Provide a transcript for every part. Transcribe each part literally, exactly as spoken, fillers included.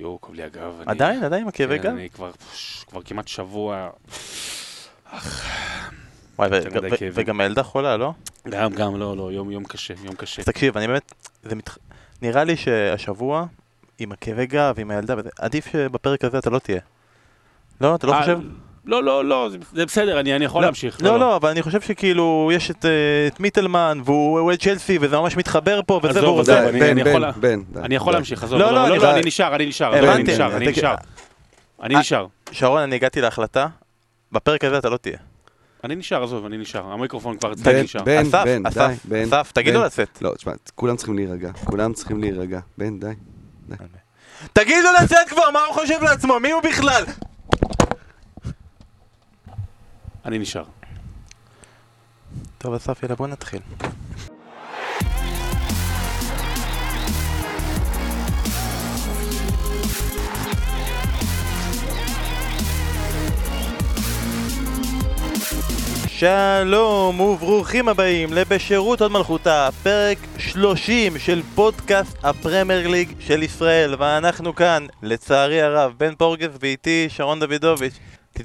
יואו, כואב לי הגב. עדיין, עדיין עם הכאבי גב? אני כבר כמעט שבוע... וואי, וגם הילדה חולה, לא? גם, גם, לא, לא, יום קשה, יום קשה. תקשיב, אני באמת... נראה לי שהשבוע, עם הכאבי גב, עם הילדה, עדיף שבפרק הזה אתה לא תהיה. לא, אתה לא חושב? לא, לא, לא, זה בסדר, אני יכול להמשיך. לא, לא, אבל אני חושב שכאילו יש את מיטלמן, והוא את צ'לסי, וזה ממש מתחבר פה, וזה ברור. עזוב, אני יכול להמשיך, עזוב. לא, לא, אני נשאר, אני נשאר, אני נשאר, אני נשאר. אני נשאר. שרון, אני הגעתי להחלטה, בפרק הזה אתה לא תהיה. אני נשאר, עזוב, אני נשאר, המיקרופון כבר אצלי נשאר. בן, בן, די, אסף, תגיד לו לצאת. לא, תשמע, כולם צריכים להירגע, כולם צריכים להירגע. בן, די, די. תגיד לו לצאת כבר, מה הוא חושב לעצמו, מי הוא בכלל? אני נשאר. טוב, אסף, יאללה, בוא נתחיל. שלום וברוכים הבאים לבשירות עוד מלכותה, פרק שלושים של פודקאסט הפרמייר ליג של ישראל, ואנחנו כאן, לצערי הרב, בן פורגס ואיתי שרון דוידוביץ'.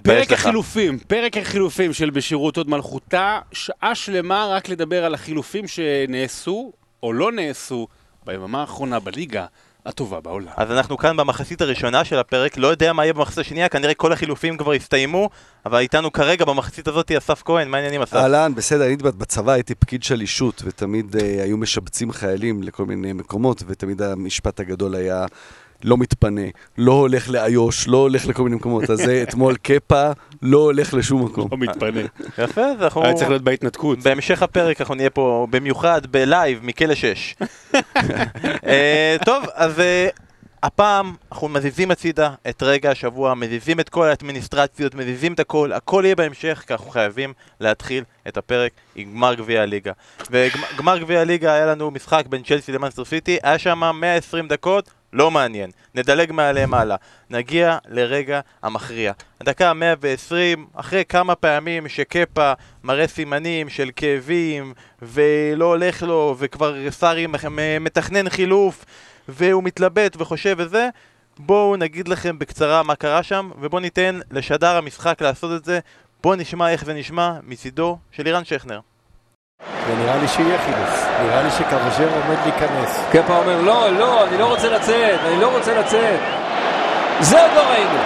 פרק החילופים, פרק החילופים של בשירות עוד מלכותה, שעה שלמה רק לדבר על החילופים שנעשו או לא נעשו ביממה האחרונה בליגה הטובה בעולם. אז אנחנו כאן במחצית הראשונה של הפרק, לא יודע מה יהיה במחצית השנייה, כנראה כל החילופים כבר הסתיימו, אבל איתנו כרגע במחצית הזאת אסף כהן, מה העניינים אסף? אהלן, בסדר, אני בצבא הייתי פקיד שלישות, ותמיד אה, היו משבצים חיילים לכל מיני מקומות, ותמיד המשפט הגדול היה... לא מתפנה, לא הולך לאיוש, לא הולך לכל מיני מקומות, אז זה אתמול קפה, לא הולך לשום מקום. לא מתפנה. יפה, אז אנחנו... היה צריך להיות בהתנתקות. בהמשך הפרק אנחנו נהיה פה במיוחד, בלייב, מכלא שש. טוב, אז הפעם אנחנו מזיזים הצידה את רגע השבוע, מזיזים את כל האדמיניסטרציות, מזיזים את הכל, הכל יהיה בהמשך, כי אנחנו חייבים להתחיל את הפרק עם גמר גביע הליגה. וגמר גביע הליגה היה לנו משחק בין צ'לסי למנצ'סטר סיטי, היה שם מאה ועשרים דקות, לא מעניין, נדלג מעליהם הלאה, נגיע לרגע המכריע. הדקה מאה ועשרים, אחרי כמה פעמים שקפה מראה סימנים של כאבים ולא הולך לו וכבר סארי מתכנן חילוף והוא מתלבט וחושב וזה, בואו נגיד לכם בקצרה מה קרה שם ובואו ניתן לשדר המשחק לעשות את זה. בואו נשמע איך זה נשמע מצידו של אירן שכנר. ונראה לי שיהיה חילוף, נראה לי שקרוז'ר עומד להיכנס. קפה אומר, לא, לא, אני לא רוצה לצאת, אני לא רוצה לצאת. זה עוד לא ראינו.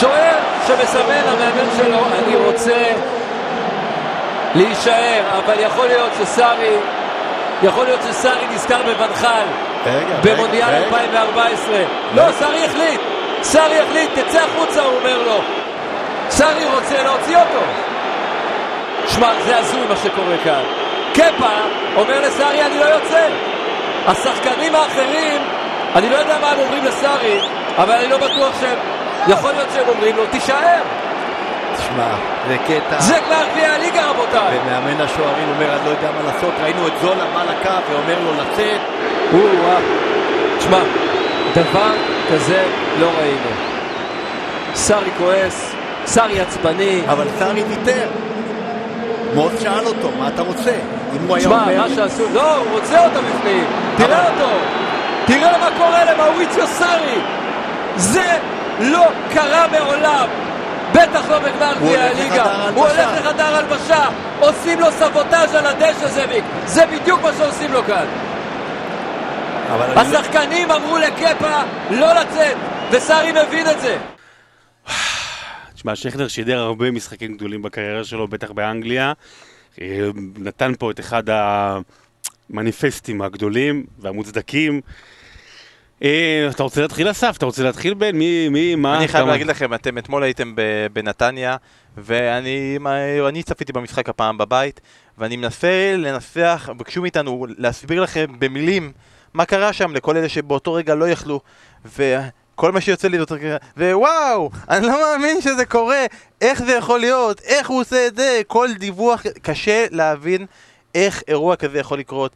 שוער שמסמן המאמן שלו, אני רוצה להישאר, אבל יכול להיות שסארי, יכול להיות שסארי נזכר בבנחל, במונדיאל אלפיים וארבע עשרה. לא, סארי החליט, סארי החליט, תצא החוצה, הוא אומר לו. סארי רוצה להוציא אותו. שמע, זה הזוי מה שקורה כאן. קפה אומר לסארי, אני לא יוצא. השחקנים האחרים, אני לא יודע מה הם אומרים לסארי, אבל אני לא בטוח שהם, יכול להיות שהם אומרים לו, תישאר. תשמע, זה קטע. זה כבר גביע הליגה, רבותיי. ומאמן השוערים אומר, אני לא יודע מה לעשות, ראינו את זולה, מה לקו, ואומר לו לצאת. וואו, תשמע, דבר כזה לא ראינו. סארי כועס, סארי עצבני. אבל סארי ויתר. מוס שאל אותו, מה אתה רוצה? תשמע, מה שעשו, לא, הוא רוצה אותה בפנים, תראה אותו, תראה מה קורה למאוריציו סארי, זה לא קרה מעולם, בטח לא בגמר גביע הליגה, הוא הולך לחדר הלבשה, עושים לו סבוטאז' על הדשא זאביק, זה בדיוק מה שעושים לו כאן. השחקנים אמרו לקפה לא לצאת, וסארי מבין את זה. שכנר שידר הרבה משחקים גדולים בקריירה שלו, בטח באנגליה, נתן פה את אחד המניפסטים הגדולים והמוצדקים. אתה רוצה להתחיל אסף? אתה רוצה להתחיל בן? מי, מי, מה? אני חייב להגיד לכם, אתם אתמול הייתם בנתניה, ואני צפיתי במשחק הפעם בבית, ואני מנסה לנסח, בקשו מאיתנו להסביר לכם במילים מה קרה שם לכל אלה שבאותו רגע לא יכלו, ו... כל מה שיוצא לי יותר קרה, ווואו, אני לא מאמין שזה קורה, איך זה יכול להיות, איך הוא עושה את זה, כל דיווח, קשה להבין איך אירוע כזה יכול לקרות,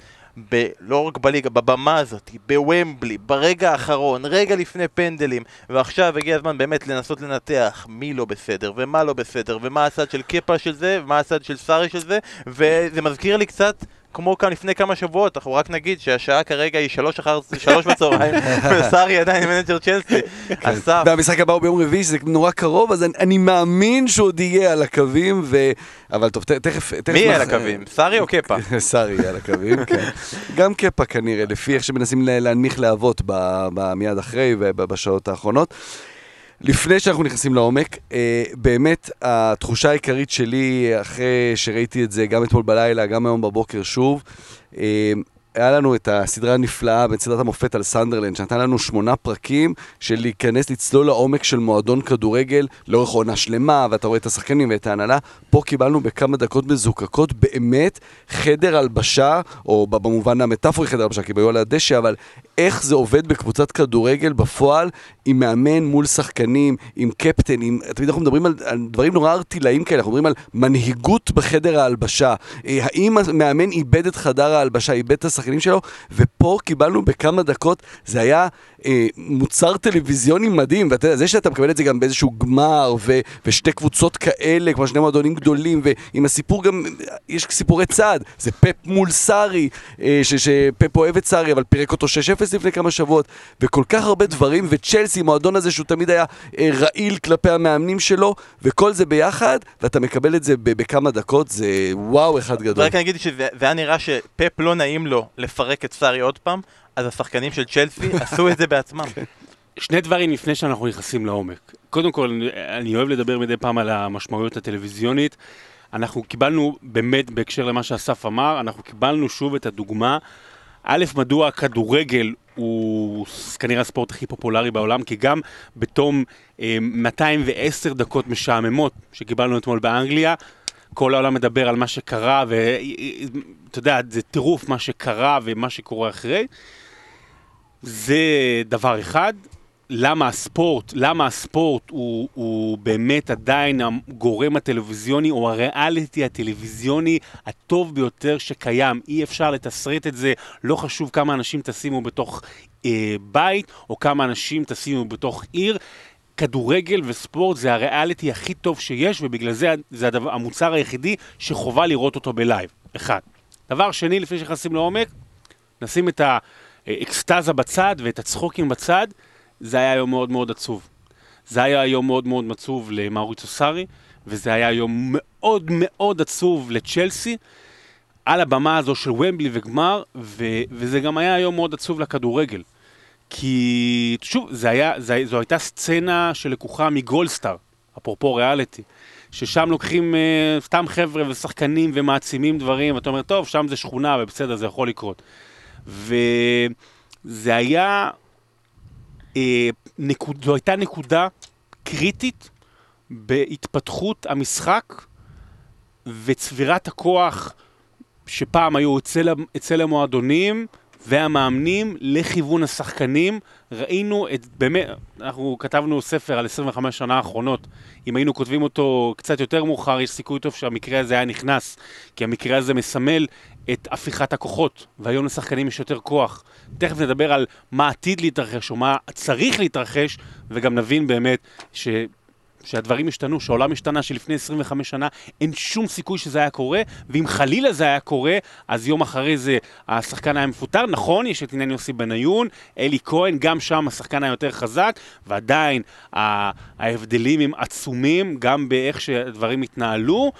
ב- לא רק בליגה, בבמה הזאת, בוומבלי, ברגע האחרון, רגע לפני פנדלים, ועכשיו הגיע הזמן באמת לנסות לנתח מי לא בסדר, ומה לא בסדר, ומה הצד של קפה של זה, ומה הצד של סארי של זה, וזה מזכיר לי קצת כמו כאן לפני כמה שבועות, אנחנו רק נגיד שהשעה כרגע היא שלוש אחר שלוש בצהריים, וסארי עדיין מנג'ר צ'לסי, אסף. והמשחק הבא הוא ביום רביעי, שזה נורא קרוב, אז אני מאמין שהוא עוד יהיה על הקווים, אבל טוב, תכף... מי יהיה על הקווים? סארי או קפה? סארי יהיה על הקווים, כן. גם קפה כנראה, לפי איך שמנסים להנמיך להבות מיד אחרי ובשעות האחרונות. לפני שאנחנו נכנסים לעומק, באמת התחושה העיקרית שלי אחרי שראיתי את זה גם אתמול בלילה, גם היום בבוקר שוב, היה לנו את הסדרה הנפלאה בין סדרת המופת על סנדרלנד, שנתן לנו שמונה פרקים של להיכנס לצלול לעומק של מועדון כדורגל, לאורך עונה שלמה, ואתה רואה את השחקנים ואת ההנהלה. פה קיבלנו בכמה דקות מזוקקות, באמת חדר הלבשה, או במובן המטאפורי חדר הלבשה, כי ביו על הדשא, אבל איך זה עובד בקבוצת כדורגל בפועל, עם מאמן מול שחקנים, עם קפטן, עם... תמיד אנחנו מדברים על, על דברים נורא ארטילאים כאלה, אנחנו מדברים על מנהיגות בחדר ההלבשה. האם מאמן איבד את חדר ההלבשה, איבד את השחקנים שלו, ופה קיבלנו בכמה דקות, זה היה אה, מוצר טלוויזיוני מדהים, ואתה יודע, זה שאתה מקבל את זה גם באיזשהו גמר, ו, ושתי קבוצות כאלה, כמו שני מועדונים גדולים, ועם הסיפור גם, יש סיפורי צד, זה פפ מול סארי, אה, שפפ אוהב את סארי, אבל פירק אותו שש אפס לפני כמה שבועות, וכל כך הרבה דברים, וצ'לסי, מועדון הזה שהוא תמיד היה אה, רעיל כלפי המאמנים שלו, וכל זה ביחד, ואתה מקבל את זה ב- בכמה דקות, זה וואו אחד גדול. רק אני אגיד שזה היה נראה שפפ לא נעים לו לפרק את סארי עוד פעם, אז השחקנים של צ'לסי עשו את זה בעצמם. שני דברים לפני שאנחנו נכנסים לעומק. קודם כל, אני אוהב לדבר מדי פעם על המשמעויות הטלוויזיונית. אנחנו קיבלנו, באמת בהקשר למה שאסף אמר, אנחנו קיבלנו שוב את הדוגמה. א', מדוע הכדורגל הוא כנראה הספורט הכי פופולרי בעולם, כי גם בתום מאתיים ועשר דקות משעממות שקיבלנו אתמול באנגליה, כל העולם מדבר על מה שקרה, ואתה יודע, זה טירוף מה שקרה ומה שקורה אחרי. זה דבר אחד. למה הספורט, למה הספורט הוא, הוא באמת עדיין הגורם הטלוויזיוני, או הריאליטי הטלוויזיוני הטוב ביותר שקיים. אי אפשר לתסרט את זה, לא חשוב כמה אנשים תשימו בתוך אה, בית, או כמה אנשים תשימו בתוך עיר. כדורגל וספורט זה הריאליטי הכי טוב שיש, ובגלל זה זה הדבר, המוצר היחידי שחובה לראות אותו בלייב. אחד. דבר שני, לפני שחסים לעומק, נשים את האקסטזה בצד ואת הצחוקים בצד, זה היה יום מאוד מאוד עצוב. זה היה יום מאוד מאוד עצוב למאוריציו סארי, וזה היה יום מאוד מאוד עצוב לצ'לסי, על הבמה הזו של ומבלי וגמר, ו- וזה גם היה יום מאוד עצוב לכדורגל. כי, שוב, זה היה, זה, זו הייתה סצנה שלקוחה מגולדסטאר, אפרופו ריאליטי, ששם לוקחים uh, סתם חבר'ה ושחקנים ומעצימים דברים, ואתה אומר, טוב, שם זה שכונה, ובסדר, זה יכול לקרות. וזה היה, uh, נקוד, זו הייתה נקודה קריטית בהתפתחות המשחק, וצבירת הכוח שפעם היו אצל, אצל המועדונים, והמאמנים לכיוון השחקנים, ראינו את, באמת, אנחנו כתבנו ספר על עשרים וחמש שנה האחרונות, אם היינו כותבים אותו קצת יותר מאוחר, יש סיכוי טוב שהמקרה הזה היה נכנס, כי המקרה הזה מסמל את הפיכת הכוחות, והיום לשחקנים יש יותר כוח. תכף נדבר על מה עתיד להתרחש, או מה צריך להתרחש, וגם נבין באמת ש... שהדברים השתנו, שהעולם השתנה, שלפני עשרים וחמש שנה אין שום סיכוי שזה היה קורה, ואם חלילה זה היה קורה, אז יום אחרי זה השחקן היה מפוטר, נכון, יש את עניין יוסי בניון, אלי כהן, גם שם השחקן היה יותר חזק, ועדיין ההבדלים הם עצומים, גם באיך שהדברים התנהלו,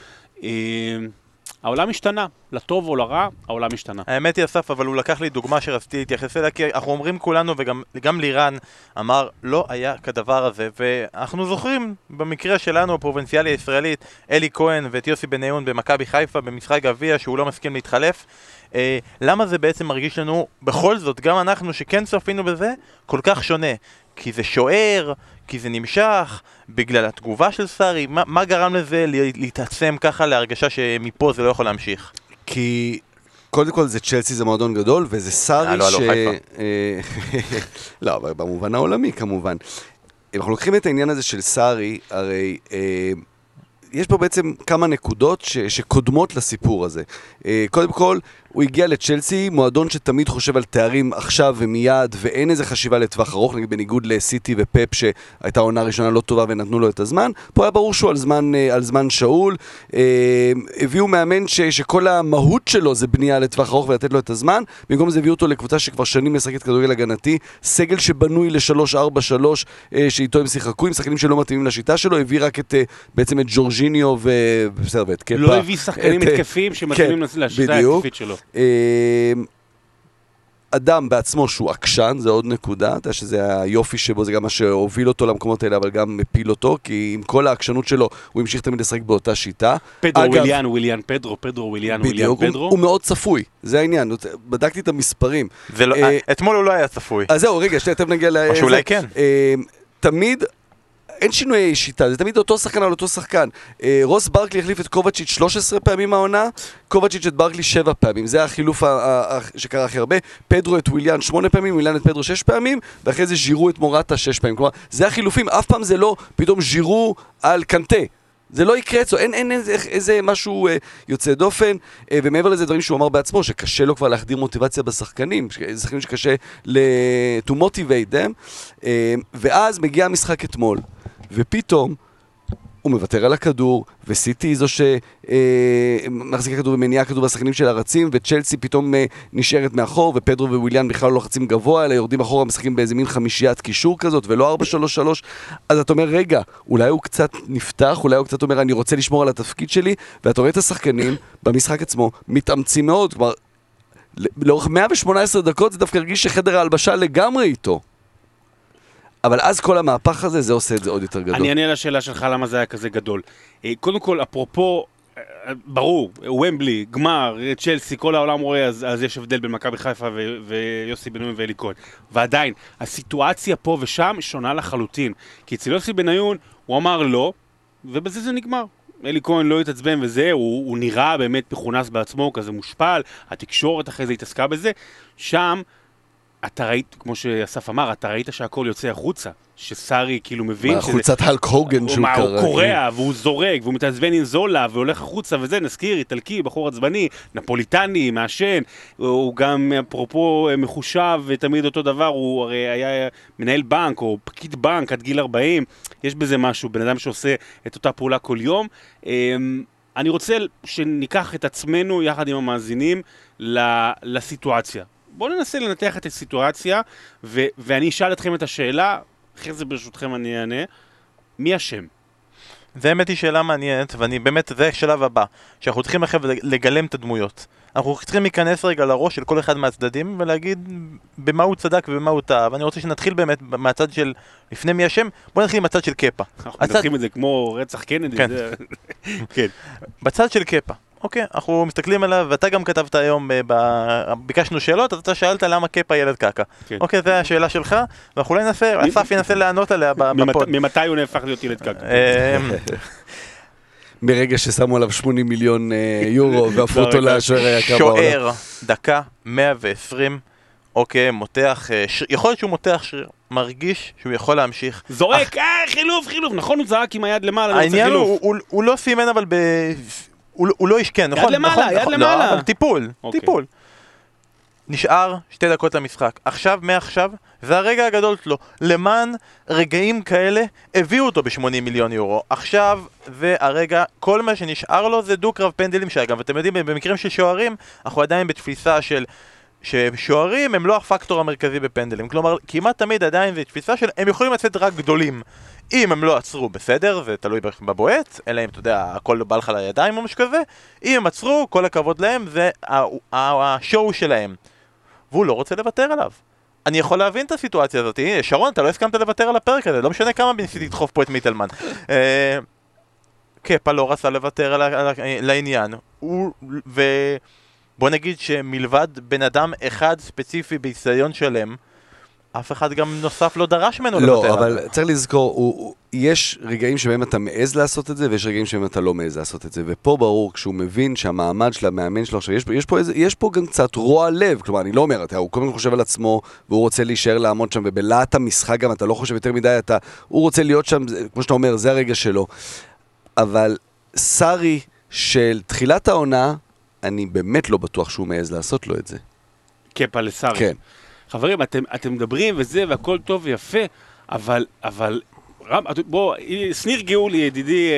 העולם השתנה, לטוב או לרע, העולם השתנה. האמת היא אסף, אבל הוא לקח לי דוגמה שרציתי להתייחס אליה, כי אנחנו אומרים כולנו, וגם לירן אמר, לא היה כדבר הזה, ואנחנו זוכרים, במקרה שלנו, הפרובינציאלי הישראלית, אלי כהן ואת יוסי בניון במכבי חיפה, במשחק גביע, שהוא לא מסכים להתחלף, אה, למה זה בעצם מרגיש לנו, בכל זאת, גם אנחנו שכן צפינו בזה, כל כך שונה, כי זה שוער, כי זה נמשך, בגלל התגובה של סארי, מה, מה גרם לזה להתעצם ככה להרגשה שמפה זה לא יכול להמשיך? כי קודם כל זה צ'לסי, זה מועדון גדול, וזה סארי לא, ש... לא, לא, חיפה. לא, אבל במובן העולמי כמובן. אנחנו לוקחים את העניין הזה של סארי, הרי... יש פה בעצם כמה נקודות ש- שקודמות לסיפור הזה. קודם כל, הוא הגיע לצ'לסי, מועדון שתמיד חושב על תארים עכשיו ומיד, ואין איזה חשיבה לטווח ארוך, נגיד בניגוד לסיטי ופפ שהייתה עונה ראשונה לא טובה ונתנו לו את הזמן. פה היה ברור שהוא על זמן, על זמן שאול. הביאו מאמן ש, שכל המהות שלו זה בנייה לטווח ארוך ולתת לו את הזמן. במקום זה הביאו אותו לקבוצה שכבר שנים משחקת כדורגל הגנתי, סגל שבנוי ל-שלוש ארבע שלוש שאיתו הם שיחקו, עם שחקנים שלא מתאימים לשיטה שלו. הביא רק את, בעצם את ג'ורג'יניו ו... ואת קפה. לא הביא שחקנים התקפיים שמתאימים לשיטה ההתקפית שלו. אדם בעצמו שהוא עקשן, זה עוד נקודה, אתה יודע שזה היופי שבו, זה גם מה שהוביל אותו למקומות האלה, אבל גם מפיל אותו, כי עם כל העקשנות שלו, הוא המשיך תמיד לשחק באותה שיטה. פדרו וויליאן, וויליאן פדרו, פדרו וויליאן, וויליאן פדרו. הוא מאוד צפוי, זה העניין, בדקתי את המספרים. אתמול הוא לא היה צפוי. אז זהו, רגע, שתי אתם נגיע ל... או שאולי כן. תמיד... אין שינוי שיטה, זה תמיד אותו שחקן על אותו שחקן. רוס ברקלי החליף את קובצ'יץ' שלוש עשרה פעמים העונה, קובצ'יץ' את ברקלי שבע פעמים, זה החילוף שקרה הכי הרבה. פדרו את וויליאן שמונה פעמים, וויליאן את פדרו שש פעמים, ואחרי זה ז'ירו את מורטה שש פעמים. כלומר, זה החילופים, אף פעם זה לא פתאום ז'ירו על קנטה. זה לא יקרה אצלו, אין, אין איזה, איזה משהו אה, יוצא דופן, אה, ומעבר לזה דברים שהוא אמר בעצמו, שקשה לו כבר להחדיר מוטיבציה בשחקנים, שחקנים שקשה ל- to motivate them, אה, ואז מגיע המשחק אתמול, ופתאום הוא מוותר על הכדור, וסיטי זו שמחזיקה כדור ומניעה כדור בשחקנים של הרצים, וצ'לסי פתאום נשארת מאחור, ופדרו וויליאן בכלל לא לוחצים גבוה, אלא יורדים אחורה משחקים באיזה מין חמישיית קישור כזאת, ולא ארבע שלוש שלוש. אז אתה אומר, רגע, אולי הוא קצת נפתח, אולי הוא קצת אומר, אני רוצה לשמור על התפקיד שלי, ואתה רואה את השחקנים במשחק עצמו מתאמצים מאוד, כלומר, לאורך מאה ושמונה עשרה דקות זה דווקא הרגיש שחדר ההלבשה לגמרי איתו. אבל אז כל המהפך הזה, זה עושה את זה עוד יותר גדול. אני אענה לשאלה שלך למה זה היה כזה גדול. קודם כל, אפרופו, ברור, ומבלי, גמר, צ'לסי, כל העולם רואה, אז, אז יש הבדל בין מכבי חיפה ו- ויוסי בניון ואלי כהן. ועדיין, הסיטואציה פה ושם שונה לחלוטין. כי אצל יוסי בניון, הוא אמר לא, ובזה זה נגמר. אלי כהן לא התעצבן וזה, הוא, הוא נראה באמת מכונס בעצמו, כזה מושפל, התקשורת אחרי זה התעסקה בזה. שם, אתה ראית, כמו שאסף אמר, אתה ראית שהכל יוצא החוצה, שסרי כאילו מבין מה, שזה... חוצת הלק הוגן שהוא קרא. הוא קורע, והוא זורק, והוא מתעצבן עם זולה, והולך החוצה וזה, נזכיר, איטלקי, בחור עצבני, נפוליטני, מעשן, הוא גם, אפרופו, מחושב, ותמיד אותו דבר, הוא הרי היה מנהל בנק, או פקיד בנק עד גיל ארבעים, יש בזה משהו, בן אדם שעושה את אותה פעולה כל יום. אני רוצה שניקח את עצמנו, יחד עם המאזינים, לסיטואציה. בואו ננסה לנתח את הסיטואציה, ו- ואני אשאל אתכם את השאלה, אחרי זה ברשותכם אני אענה, מי השם? זה באמת היא שאלה מעניינת, ואני באמת, זה השלב הבא, שאנחנו צריכים עכשיו לגלם את הדמויות. אנחנו צריכים להיכנס רגע לראש של כל אחד מהצדדים, ולהגיד במה הוא צדק ובמה הוא טעה, ואני רוצה שנתחיל באמת מהצד של, לפני מי השם, בואו נתחיל עם הצד של קפה. אנחנו הצד... נתחיל את זה כמו רצח קנדי. כן. זה... כן. בצד של קפה. אוקיי, אנחנו מסתכלים עליו, ואתה גם כתבת היום, ביקשנו שאלות, אז אתה שאלת למה קפה ילד קקה. אוקיי, זו השאלה שלך, ואנחנו אולי ננסה, אסף ינסה לענות עליה בפוד. ממתי הוא נהפך להיות ילד קקה? ברגע ששמו עליו שמונים מיליון יורו, והפכו אותו לשוער היקר בעולם. שוער, דקה, מאה ועשרים, אוקיי, מותח, יכול להיות שהוא מותח שריר. מרגיש שהוא יכול להמשיך. זורק, אה, חילוף, חילוף, נכון הוא זרק עם היד למעלה, העניין הוא לא סימן, אבל ב... הוא לא ישכן, נכון? יד למעלה, יד למעלה. אבל טיפול, טיפול. נשאר שתי דקות למשחק. עכשיו, מעכשיו, זה הרגע הגדול שלו. למען רגעים כאלה, הביאו אותו ב-שמונים מיליון יורו. עכשיו, זה הרגע, כל מה שנשאר לו זה דו-קרב פנדלים שהיה גם. ואתם יודעים, במקרים של שוערים, אנחנו עדיין בתפיסה של... ששוערים הם לא הפקטור המרכזי בפנדלים. כלומר, כמעט תמיד עדיין זה תפיסה של הם יכולים לצאת רק גדולים. אם הם לא עצרו בסדר, זה תלוי בבועט, אלא אם אתה יודע, הכל לא בא לך לידיים או משהו כזה, אם הם עצרו, כל הכבוד להם, זה השואו שלהם. והוא לא רוצה לוותר עליו. אני יכול להבין את הסיטואציה הזאת. שרון, אתה לא הסכמת לוותר על הפרק הזה, לא משנה כמה בניסיתי לדחוף פה את מיטלמן. קפה לא רצה לוותר על העניין. ו... בוא נגיד שמלבד בן אדם אחד ספציפי בהיסטוריון שלם, אף אחד גם נוסף לא דרש ממנו לבטל. לא, אבל צריך לזכור, יש רגעים שבהם אתה מעז לעשות את זה, ויש רגעים שבהם אתה לא מעז לעשות את זה. ופה ברור, כשהוא מבין שהמעמד של המאמן שלו, יש פה גם קצת רוע לב, כלומר, אני לא אומר, הוא כל הזמן חושב על עצמו, והוא רוצה להישאר לעמוד שם, ובלעת המשחק גם, אתה לא חושב יותר מדי, הוא רוצה להיות שם, כמו שאתה אומר, זה הרגע שלו. אבל סרי של תחילת העונה אני באמת לא בטוח שהוא מעז לעשות לו את זה. כפלסרי. כן. חברים, אתם, אתם מדברים וזה, והכל טוב ויפה, אבל, אבל, רם, בוא, סניר גאולי, ידידי,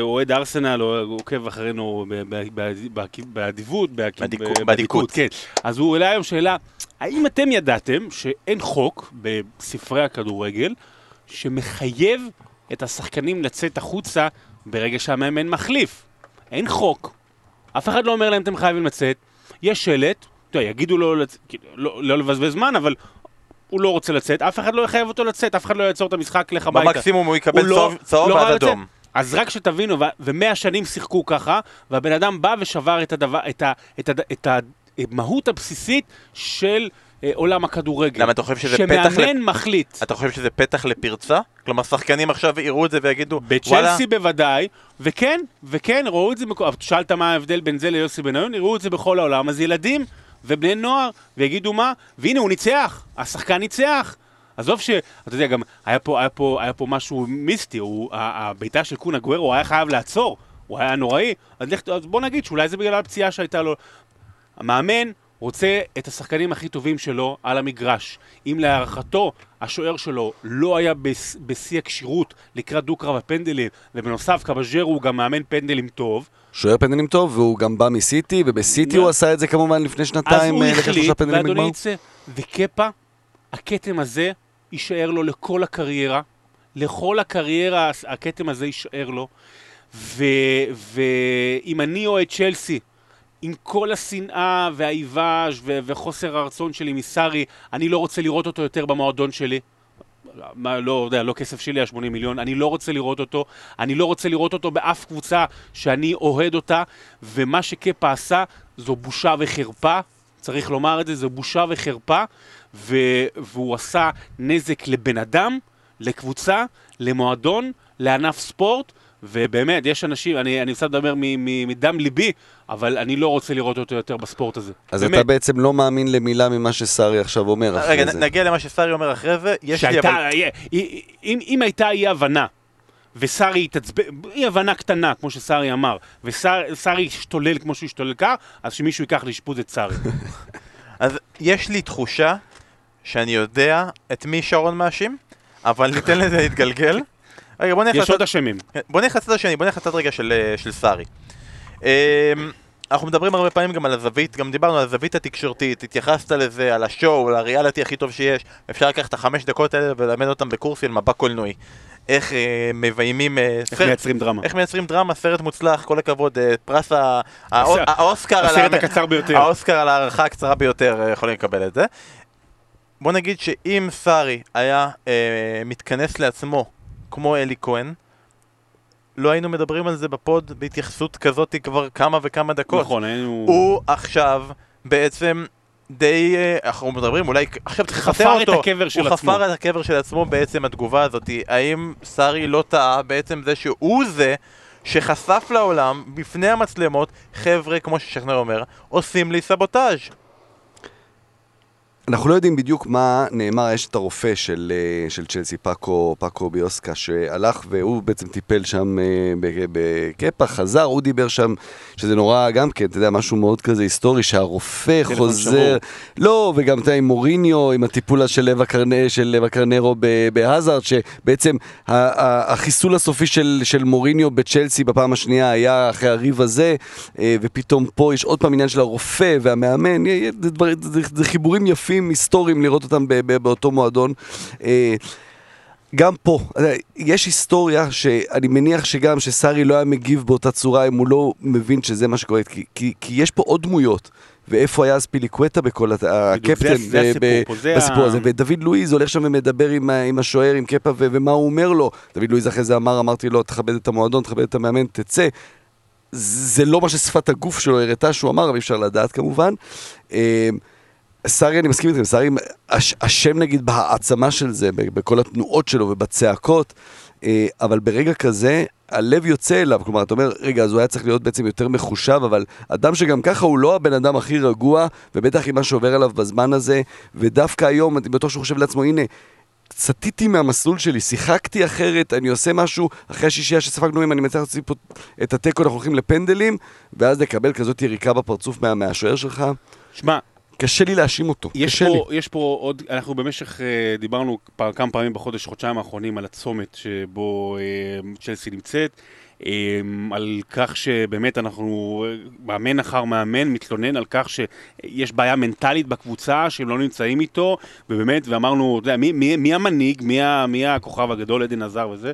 אוהד ארסנל, עוקב אחרינו באדיבות, באדיקות, כן. אז הוא העלה היום שאלה, האם אתם ידעתם שאין חוק בספרי הכדורגל שמחייב את השחקנים לצאת החוצה ברגע שהמאמן מחליף? אין חוק. אף אחד לא אומר להם אתם חייבים לצאת. יש שלט, יגידו לו לא לבזבז זמן, אבל הוא לא רוצה לצאת, אף אחד לא יחייב אותו לצאת, אף אחד לא יעצור את המשחק לך הביתה. במקסימום הוא יקבל צהוב ועד אדום. אז רק שתבינו, ומאה שנים שיחקו ככה, והבן אדם בא ושבר את המהות הבסיסית של עולם הכדורגל. למה אתה חושב שזה פתח... שמאמן מחליט. אתה חושב שזה פתח לפרצה? כלומר, שחקנים עכשיו יראו את זה ויגידו... בצ'לסי בוודאי, וכן, וכן, ראו את זה... שאלת מה ההבדל בין זה ליוסי בניון, יראו את זה בכל העולם, אז ילדים... ובני נוער, ויגידו מה, והנה הוא ניצח, השחקן ניצח. עזוב ש... אתה יודע, גם היה פה, היה פה, היה פה משהו מיסטי, הוא, הביתה של קונה גוארו, הוא היה חייב לעצור, הוא היה נוראי, אז, לך, אז בוא נגיד שאולי זה בגלל הפציעה שהייתה לו. המאמן רוצה את השחקנים הכי טובים שלו על המגרש. אם להערכתו, השוער שלו לא היה בשיא הקשירות לקראת דו-קרב הפנדלים, ובנוסף, קבג'רו הוא גם מאמן פנדלים טוב, שוער פנדלים טוב, והוא גם בא מסיטי, ובסיטי הוא עשה את זה כמובן לפני שנתיים. אז הוא החליט, ואדוני יצא, וקפה, הכתם הזה יישאר לו לכל הקריירה, לכל הקריירה הכתם הזה יישאר לו, ואם אני או את צ'לסי, עם כל השנאה והאיבאז' וחוסר הרצון שלי מסארי, אני לא רוצה לראות אותו יותר במועדון שלי, מה, לא יודע, לא כסף שלי, שמונים מיליון, אני לא רוצה לראות אותו, אני לא רוצה לראות אותו באף קבוצה שאני אוהד אותה, ומה שקפה עשה זו בושה וחרפה, צריך לומר את זה, זו בושה וחרפה, והוא עשה נזק לבן אדם, לקבוצה, למועדון, לענף ספורט, ובאמת, יש אנשים, אני, אני בסדר לדבר מדם ליבי, אבל אני לא רוצה לראות אותו יותר בספורט הזה. אז באמת. אתה בעצם לא מאמין למילה ממה שסארי עכשיו אומר רגע, אחרי נ, זה. רגע, נגיע למה שסארי אומר אחרי זה. יש שהייתה, אבל... אם, אם, אם הייתה אי הבנה, וסארי התעצבן, אי הבנה קטנה, כמו שסארי אמר, וסארי השתולל כמו שהוא השתולל כך, אז שמישהו ייקח לשפוט את סארי. אז יש לי תחושה שאני יודע את מי שרון מאשים, אבל ניתן לזה להתגלגל. רגע, בוא נחצת... יש עוד אשמים. בוא נחצת השני, בוא נחצת רגע של, של סארי. אנחנו מדברים הרבה פעמים גם על הזווית, גם דיברנו על הזווית התקשורתית, התייחסת לזה, על השואו, על הריאליטי הכי טוב שיש, אפשר לקחת את החמש דקות האלה וללמד אותם בקורס של מבע קולנועי. איך אה, מביימים... אה, איך סרט, מייצרים דרמה. איך מייצרים דרמה, סרט מוצלח, כל הכבוד, אה, פרס ה... הא, האוסקר הסרט על... הקצר ביותר. האוסקר על הערכה הקצרה ביותר, יכולים לקבל את זה. בוא נגיד שאם סארי היה אה, מתכנס לעצמו, כמו אלי כהן, לא היינו מדברים על זה בפוד בהתייחסות כזאת כבר כמה וכמה דקות. נכון, היינו... הוא עכשיו בעצם די... אנחנו מדברים, אולי עכשיו תחפר אותו. חפר את הקבר של עצמו. הוא חפר את הקבר של עצמו בעצם התגובה הזאת. האם סארי לא טעה בעצם זה שהוא זה שחשף לעולם בפני המצלמות, חבר'ה, כמו ששכנר אומר, עושים לי סבוטאז'? אנחנו לא יודעים בדיוק מה נאמר, יש את הרופא של, של צ'לסי, פאקו, פאקו ביוסקה, שהלך והוא בעצם טיפל שם בקפה, חזר, הוא דיבר שם, שזה נורא גם כן, אתה יודע, משהו מאוד כזה היסטורי, שהרופא חוזר, לא, וגם אתה עם מוריניו, עם הטיפולה של לב הקרנרו, של לב הקרנרו בהזארד, שבעצם החיסול הסופי של, של מוריניו בצ'לסי בפעם השנייה היה אחרי הריב הזה, ופתאום פה יש עוד פעם עניין של הרופא והמאמן, זה חיבורים יפים, היסטוריים לראות אותם באותו מועדון. גם פה, יש היסטוריה שאני מניח שגם שסארי לא היה מגיב באותה צורה אם הוא לא מבין שזה מה שקורה, כי, כי, כי יש פה עוד דמויות, ואיפה היה אז פיליקווטה בכל הקפטן בסיפור הזה, ודוד לואיז הולך שם ומדבר עם השוער, עם קפה, ומה הוא אומר לו, דוד לואיז אחרי זה אמר, אמרתי לו, תכבד את המועדון, תכבד את המאמן, תצא, זה לא מה ששפת הגוף שלו הראתה שהוא אמר, אבל אפשר לדעת כמובן. סארי, אני מסכים איתכם, סארי אשם נגיד בהעצמה של זה, בכל התנועות שלו ובצעקות, אבל ברגע כזה הלב יוצא אליו, כלומר אתה אומר, רגע, אז הוא היה צריך להיות בעצם יותר מחושב, אבל אדם שגם ככה הוא לא הבן אדם הכי רגוע, ובטח עם מה שעובר עליו בזמן הזה, ודווקא היום, אני בטוח שהוא חושב לעצמו, הנה, סטיתי מהמסלול שלי, שיחקתי אחרת, אני עושה משהו, אחרי השישייה שספגנו, אם אני מצליח להוציא פה את הטקו, אנחנו הולכים לפנדלים, ואז לקבל כזאת יריקה בפרצוף מה, מהשוער שלך. שמע, קשה לי להאשים אותו, יש פה, לי. יש פה עוד, אנחנו במשך uh, דיברנו פעם, כמה פעמים בחודש, חודשיים האחרונים, על הצומת שבו uh, צ'לסי נמצאת, um, על כך שבאמת אנחנו, מאמן אחר מאמן, מתלונן על כך שיש בעיה מנטלית בקבוצה, שהם לא נמצאים איתו, ובאמת, ואמרנו, יודע, מי, מי, מי המנהיג, מי, מי הכוכב הגדול, עדן עזר וזה,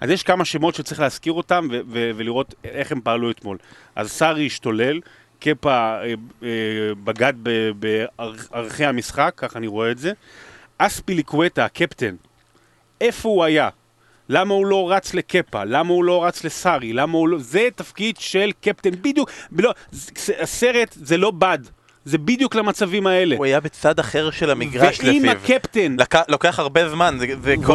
אז יש כמה שמות שצריך להזכיר אותם, ו- ו- ולראות איך הם פעלו אתמול. אז סארי השתולל, קפה בגד בערכי המשחק, כך אני רואה את זה. אספיליקווטה, הקפטן, איפה הוא היה? למה הוא לא רץ לקפה? למה הוא לא רץ לסארי? למה הוא לא... זה תפקיד של קפטן, בדיוק. לא, הסרט זה לא בד. זה בדיוק למצבים האלה. הוא היה בצד אחר של המגרש לפיו. ואם הקפטן... לוקח הרבה זמן.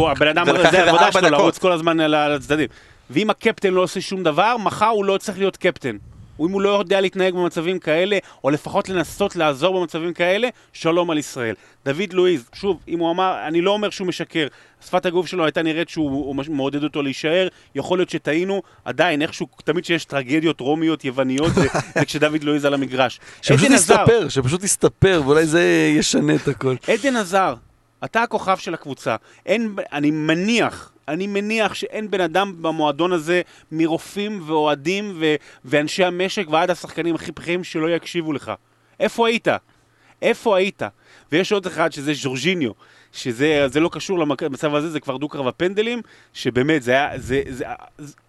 הבן אדם זה עבודה שלו, לרוץ כל הזמן על הצדדים. ואם הקפטן לא עושה שום דבר, מחר הוא לא צריך להיות קפטן. אם הוא לא יודע להתנהג במצבים כאלה, או לפחות לנסות לעזור במצבים כאלה, שלום על ישראל. דוד לואיז, שוב, אם הוא אמר, אני לא אומר שהוא משקר, שפת הגוף שלו הייתה נראית שהוא מעודד אותו להישאר, יכול להיות שטעינו, עדיין, איכשהו, תמיד שיש טרגדיות רומיות, יווניות, זה, זה כשדוד לואיז על המגרש. שפשוט יסתפר, שפשוט יסתפר, ואולי זה ישנה את הכל. עדן עזר, אתה הכוכב של הקבוצה, אין, אני מניח... אני מניח שאין בן אדם במועדון הזה מרופאים ואוהדים ו- ואנשי המשק ועד השחקנים הכי בכירים שלא יקשיבו לך. איפה היית? איפה היית? ויש עוד אחד שזה ז'ורג'יניו, שזה זה לא קשור למצב הזה, זה כבר דו-קרב הפנדלים, שבאמת זה היה, זה, זה,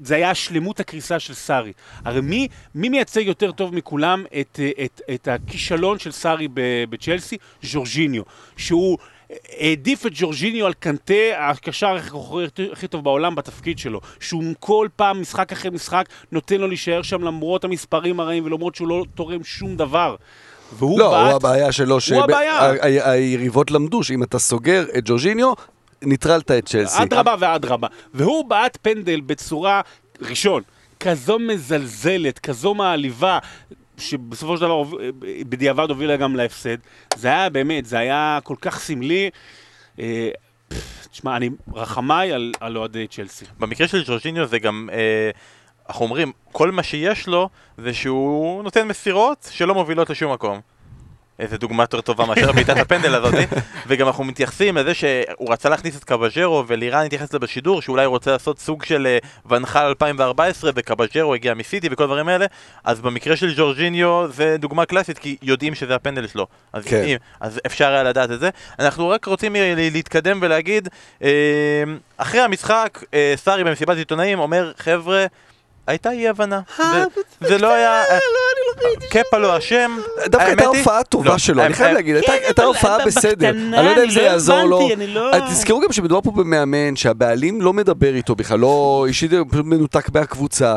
זה היה השלמות הקריסה של סארי. הרי מי, מי מייצג יותר טוב מכולם את, את, את הכישלון של סארי בצ'לסי? ז'ורג'יניו, שהוא... העדיף את ג'ורג'יניו על קנטה, הקשר הכי טוב בעולם בתפקיד שלו, שהוא כל פעם משחק אחרי משחק נותן לו להישאר שם למרות המספרים הרעים ולמרות שהוא לא תורם שום דבר. והוא לא, בעת, הוא הבעיה שלו, שהיריבות למדו שאם אתה סוגר את ג'ורג'יניו נטרלת את צ'לסי. אדרבה ואדרבה. והוא בעט פנדל בצורה ראשון, כזו מזלזלת, כזו מעליבה, שבסופו של דבר בדיעבד הובילה גם להפסד. זה היה באמת, זה היה כל כך סמלי. אה, פף, תשמע, אני רחמיי על, על אוהדי צ'לסי. במקרה של ג'ורג'יניו זה גם, אה, אנחנו אומרים, כל מה שיש לו זה שהוא נותן מסירות שלא מובילות לשום מקום. איזו דוגמה יותר טובה מאשר בעיטת הפנדל הזאת. וגם אנחנו מתייחסים לזה שהוא רצה להכניס את קבאג'רו, ולירן התייחס לה בשידור, שאולי הוא רוצה לעשות סוג של ונחל אלפיים וארבע עשרה, וקבאג'רו הגיע מסיטי וכל דברים האלה. אז במקרה של ג'ורג'יניו זה דוגמה קלאסית, כי יודעים שזה הפנדל שלו. אז, כן. יודעים, אז אפשר היה לדעת את זה. אנחנו רק רוצים להתקדם ולהגיד, אחרי המשחק, סארי במסיבת עיתונאים אומר, חבר'ה, הייתה אי הבנה. זה לא היה... קפה לא אשם. דווקא הייתה הופעה טובה שלו, אני חייב להגיד, הייתה הופעה בסדר. אני לא יודע אם זה יעזור לו. תזכרו גם שמדובר פה במאמן, שהבעלים לא מדבר איתו בכלל, לא אישית מנותק מהקבוצה,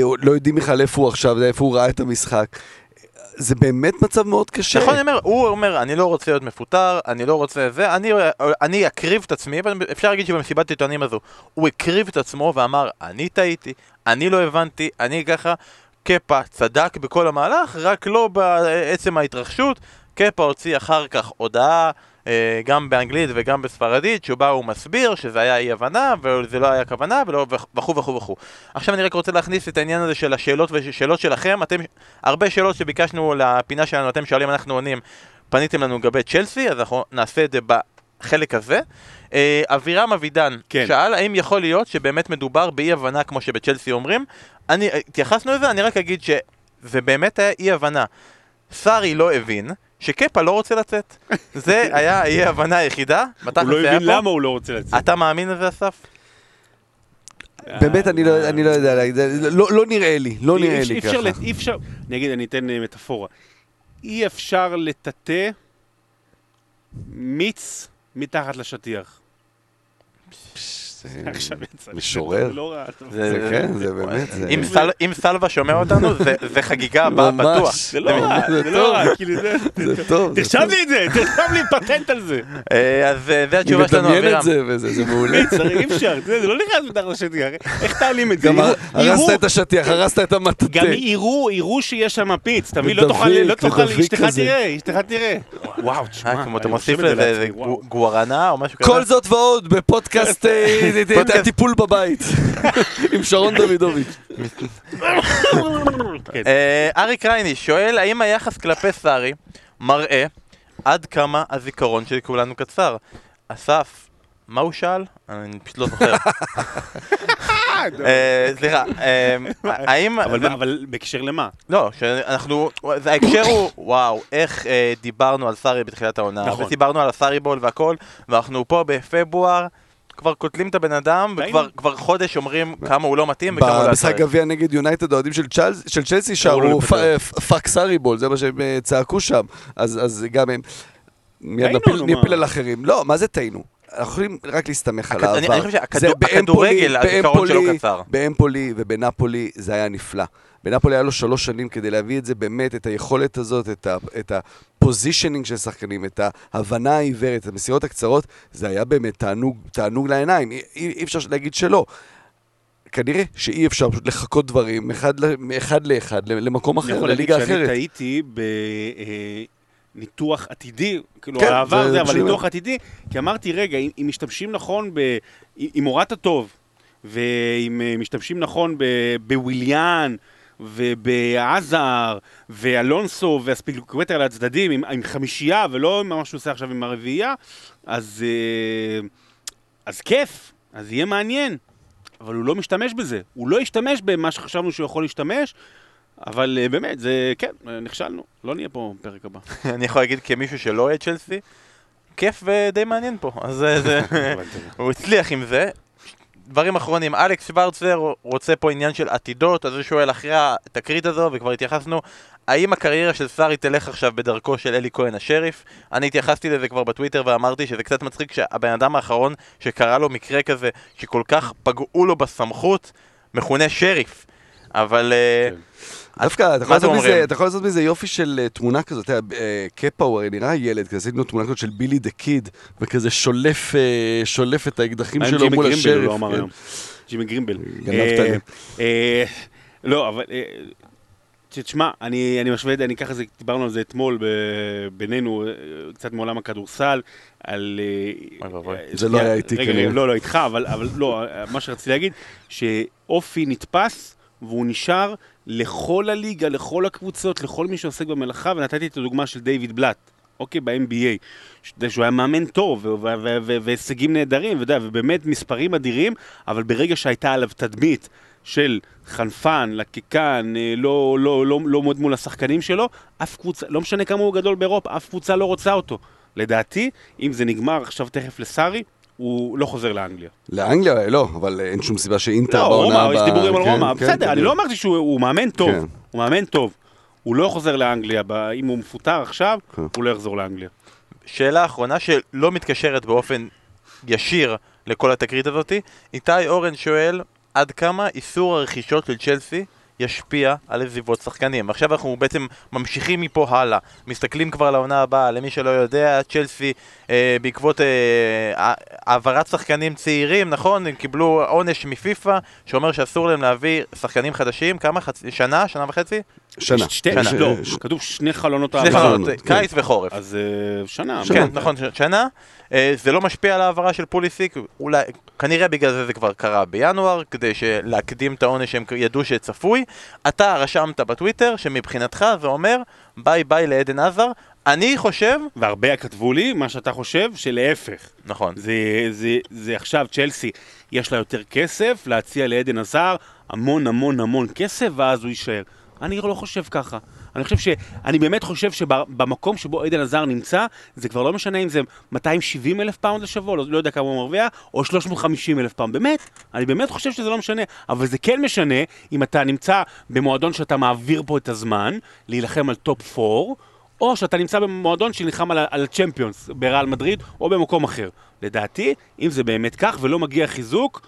לא יודעים בכלל איפה הוא עכשיו, איפה הוא ראה את המשחק. זה באמת מצב מאוד קשה. נכון, הוא אומר, אני לא רוצה להיות מפוטר, אני לא רוצה זה, אני אקריב את עצמי, אפשר להגיד שבמסיבת עיתונאים הזו, הוא הקריב את עצמו ואמר, אני טעיתי, אני לא הבנתי, אני ככה, קפה צדק בכל המהלך, רק לא בעצם ההתרחשות. קפה הוציא אחר כך הודעה, גם באנגלית וגם בספרדית, שבה הוא מסביר שזה היה אי הבנה, וזה לא היה כוונה, וכו וכו וכו. עכשיו אני רק רוצה להכניס את העניין הזה של השאלות ושאלות שלכם. אתם, הרבה שאלות שביקשנו לפינה שלנו, אתם שואלים, אנחנו עונים, פניתם לנו לגבי צ'לסי, אז אנחנו נעשה את זה בחלק הזה. אבירם אבידן שאל, האם יכול להיות שבאמת מדובר באי הבנה כמו שבצ'לסי אומרים? אני, התייחסנו לזה, אני רק אגיד שזה באמת היה אי הבנה. סארי לא הבין שקפה לא רוצה לצאת. זה היה אי הבנה היחידה. הוא לא הבין למה הוא לא רוצה לצאת. אתה מאמין לזה, אסף? באמת אני לא, אני לא יודע, לא נראה לי, לא נראה לי ככה. אי אפשר, נגיד, אני אתן מטאפורה. אי אפשר לטאטא מיץ מתחת לשטיח. משורר. זה כן, זה באמת. אם סלווה שומע אותנו, זה חגיגה הבאה בטוח. זה לא רע, זה לא רע, כאילו זה... זה טוב. תרשם לי את זה, תרשם לי פטנט על זה. אז זה התשובה שלנו, אבירם. אני מדמיין את זה וזה מעולה. אי אפשר, זה לא נכנס מתחת לשטיח. איך תעלים את זה? גם הרסת את השטיח, הרסת את המטטה. גם יראו, יראו שיש שם פיץ, תמיד לא תוכל, אשתך תראה, אשתך תראה. וואו, תשמע. אתה מוסיף לזה גוארנה או משהו כזה? כל זאת ועוד בפודקאסט הטיפול בבית עם שרון דוידוביץ'. אריק רייני שואל, האם היחס כלפי סארי מראה עד כמה הזיכרון של כולנו קצר? אסף, מה הוא שאל? אני פשוט לא זוכר. סליחה, האם... אבל בקשר למה? לא, שאנחנו... ההקשר הוא, וואו, איך דיברנו על סארי בתחילת העונה. ודיברנו על הסארי בול והכל, ואנחנו פה בפברואר, כבר קוטלים את הבן אדם, וכבר חודש אומרים כמה הוא לא מתאים וכמה הוא לא... במשחק גביע נגד יונייטד, האוהדים של צ'לסי שערו פאק סארי בול, זה מה שהם צעקו שם. אז גם הם... מיד נפיל על אחרים. לא, מה זה טעינו? אנחנו יכולים רק להסתמך על העבר. אני חושב שהכדורגל, הזיכרון שלו קצר. באמפולי ובנאפולי זה היה נפלא. בנאפולי היה לו שלוש שנים כדי להביא את זה באמת, את היכולת הזאת, את הפוזישנינג של שחקנים, את ההבנה העיוורת, את המסירות הקצרות, זה היה באמת תענוג לעיניים. אי אפשר להגיד שלא. כנראה שאי אפשר פשוט לחכות דברים אחד לאחד, למקום אחר, לליגה אחרת. אני יכול להגיד שאני טעיתי ב... ניתוח עתידי, כאילו העבר זה, אבל ניתוח עתידי, כי אמרתי, רגע, אם משתמשים נכון, אם הורדת טוב, ואם משתמשים נכון בוויליאן, ובעזר, ואלונסו, והספילוקווטר על הצדדים, עם חמישייה, ולא עם מה שהוא עושה עכשיו עם הרביעייה, אז כיף, אז יהיה מעניין, אבל הוא לא משתמש בזה, הוא לא ישתמש במה שחשבנו שהוא יכול להשתמש, אבל באמת, זה כן, נכשלנו, לא נהיה פה פרק הבא. אני יכול להגיד כמישהו שלא אוהד צ'לסי, כיף ודי מעניין פה, אז הוא הצליח עם זה. דברים אחרונים, אלכס שוורצר רוצה פה עניין של עתידות, אז הוא שואל אחרי התקרית הזו, וכבר התייחסנו, האם הקריירה של סארי תלך עכשיו בדרכו של אלי כהן השריף? אני התייחסתי לזה כבר בטוויטר ואמרתי שזה קצת מצחיק שהבן אדם האחרון שקרא לו מקרה כזה, שכל כך פגעו לו בסמכות, מכונה שריף. אבל... דווקא, אתה יכול לעשות מזה יופי של תמונה כזאת, קפה הוא הרי נראה ילד, כזה עשינו תמונה כזאת של בילי דה קיד, וכזה שולף את האקדחים שלו מול השריף. ג'ימי גרימבל, הוא אמר היום. ג'ימי גרימבל. גנבת לי. לא, אבל... תשמע, אני משווה את זה, אני ככה דיברנו על זה אתמול בינינו, קצת מעולם הכדורסל, על... זה לא היה איתי כנראה. לא, לא, איתך, אבל לא, מה שרציתי להגיד, שאופי נתפס, והוא נשאר לכל הליגה, לכל הקבוצות, לכל מי שעוסק במלאכה, ונתתי את הדוגמה של דיוויד בלאט, אוקיי, ב-אן בי איי, שהוא היה מאמן טוב, והישגים נהדרים, ובאמת מספרים אדירים, אבל ברגע שהייתה עליו תדמית של חנפן, לקקן, לא עומד מול השחקנים שלו, אף קבוצה, לא משנה כמה הוא גדול באירופה, אף קבוצה לא רוצה אותו. לדעתי, אם זה נגמר עכשיו תכף לסארי, הוא לא חוזר לאנגליה. לאנגליה? לא, אבל אין שום סיבה שאינטר בעונה... לא, יש דיבורים על רומא, בסדר, אני לא אמרתי שהוא מאמן טוב, הוא מאמן טוב. הוא לא חוזר לאנגליה, אם הוא מפוטר עכשיו, הוא לא יחזור לאנגליה. שאלה האחרונה שלא מתקשרת באופן ישיר לכל התקרית הזאת, איתי אורן שואל, עד כמה איסור הרכישות של צ'לסי ישפיע על עזיבות שחקנים? עכשיו אנחנו בעצם ממשיכים מפה הלאה, מסתכלים כבר לעונה הבאה, למי שלא יודע, צ'לסי אה, בעקבות אה, העברת שחקנים צעירים, נכון? הם קיבלו עונש מפיפה, שאומר שאסור להם להביא שחקנים חדשים, כמה? חצ... שנה? שנה וחצי? שנה. שתי... שנה. ש... לא, ש... כתוב שני חלונות העברות. קיץ כן. וחורף. אז uh, שנה. כן, שנה. נכון, שנה. Uh, זה לא משפיע על העברה של פוליסיק, אולי, כנראה בגלל זה זה כבר קרה בינואר, כדי להקדים את העונש שהם ידעו שצפוי. אתה רשמת בטוויטר שמבחינתך זה אומר, ביי ביי לעדן עזר, אני חושב... והרבה כתבו לי מה שאתה חושב שלהפך. נכון. זה, זה, זה עכשיו צ'לסי, יש לה יותר כסף להציע לעדן עזר, המון המון המון כסף, ואז הוא יישאר. אני לא חושב ככה. אני חושב ש... אני באמת חושב שבמקום שבו עדן עזר נמצא, זה כבר לא משנה אם זה מאתיים ושבעים אלף פאונד לשבוע, לא יודע כמה הוא מרוויח, או שלוש מאות וחמישים אלף פאונד. באמת, אני באמת חושב שזה לא משנה. אבל זה כן משנה אם אתה נמצא במועדון שאתה מעביר פה את הזמן, להילחם על טופ פור, או שאתה נמצא במועדון שנלחם על, על צ'מפיונס ברעל מדריד, או במקום אחר. לדעתי, אם זה באמת כך ולא מגיע חיזוק,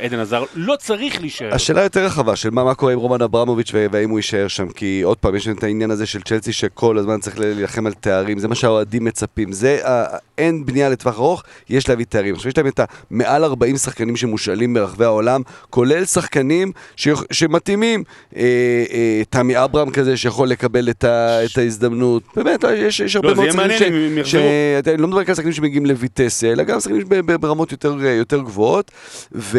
עדן עזר לא צריך להישאר. השאלה יותר רחבה של מה, מה קורה עם רומן אברמוביץ' והאם הוא יישאר שם, כי עוד פעם יש את העניין הזה של צ'לסי שכל הזמן צריך להילחם על תארים, זה מה שהאוהדים מצפים, זה אין בנייה לטווח ארוך, יש להביא תארים. עכשיו יש להם את מעל ארבעים שחקנים שמושאלים ברחבי העולם, כולל שחקנים ש... שמתאימים, אה, אה, תמי אברהם כזה שיכול לקבל את, ה... ש... את ההזדמנות, באמת, יש, יש הרבה לא, מאוד שחקנים ש... מ- ש... מ- ש... לא מדבר על שחקנים שמגיעים לויטס, אלא גם שחקנים ברמות יותר, יותר גבוהות, ו...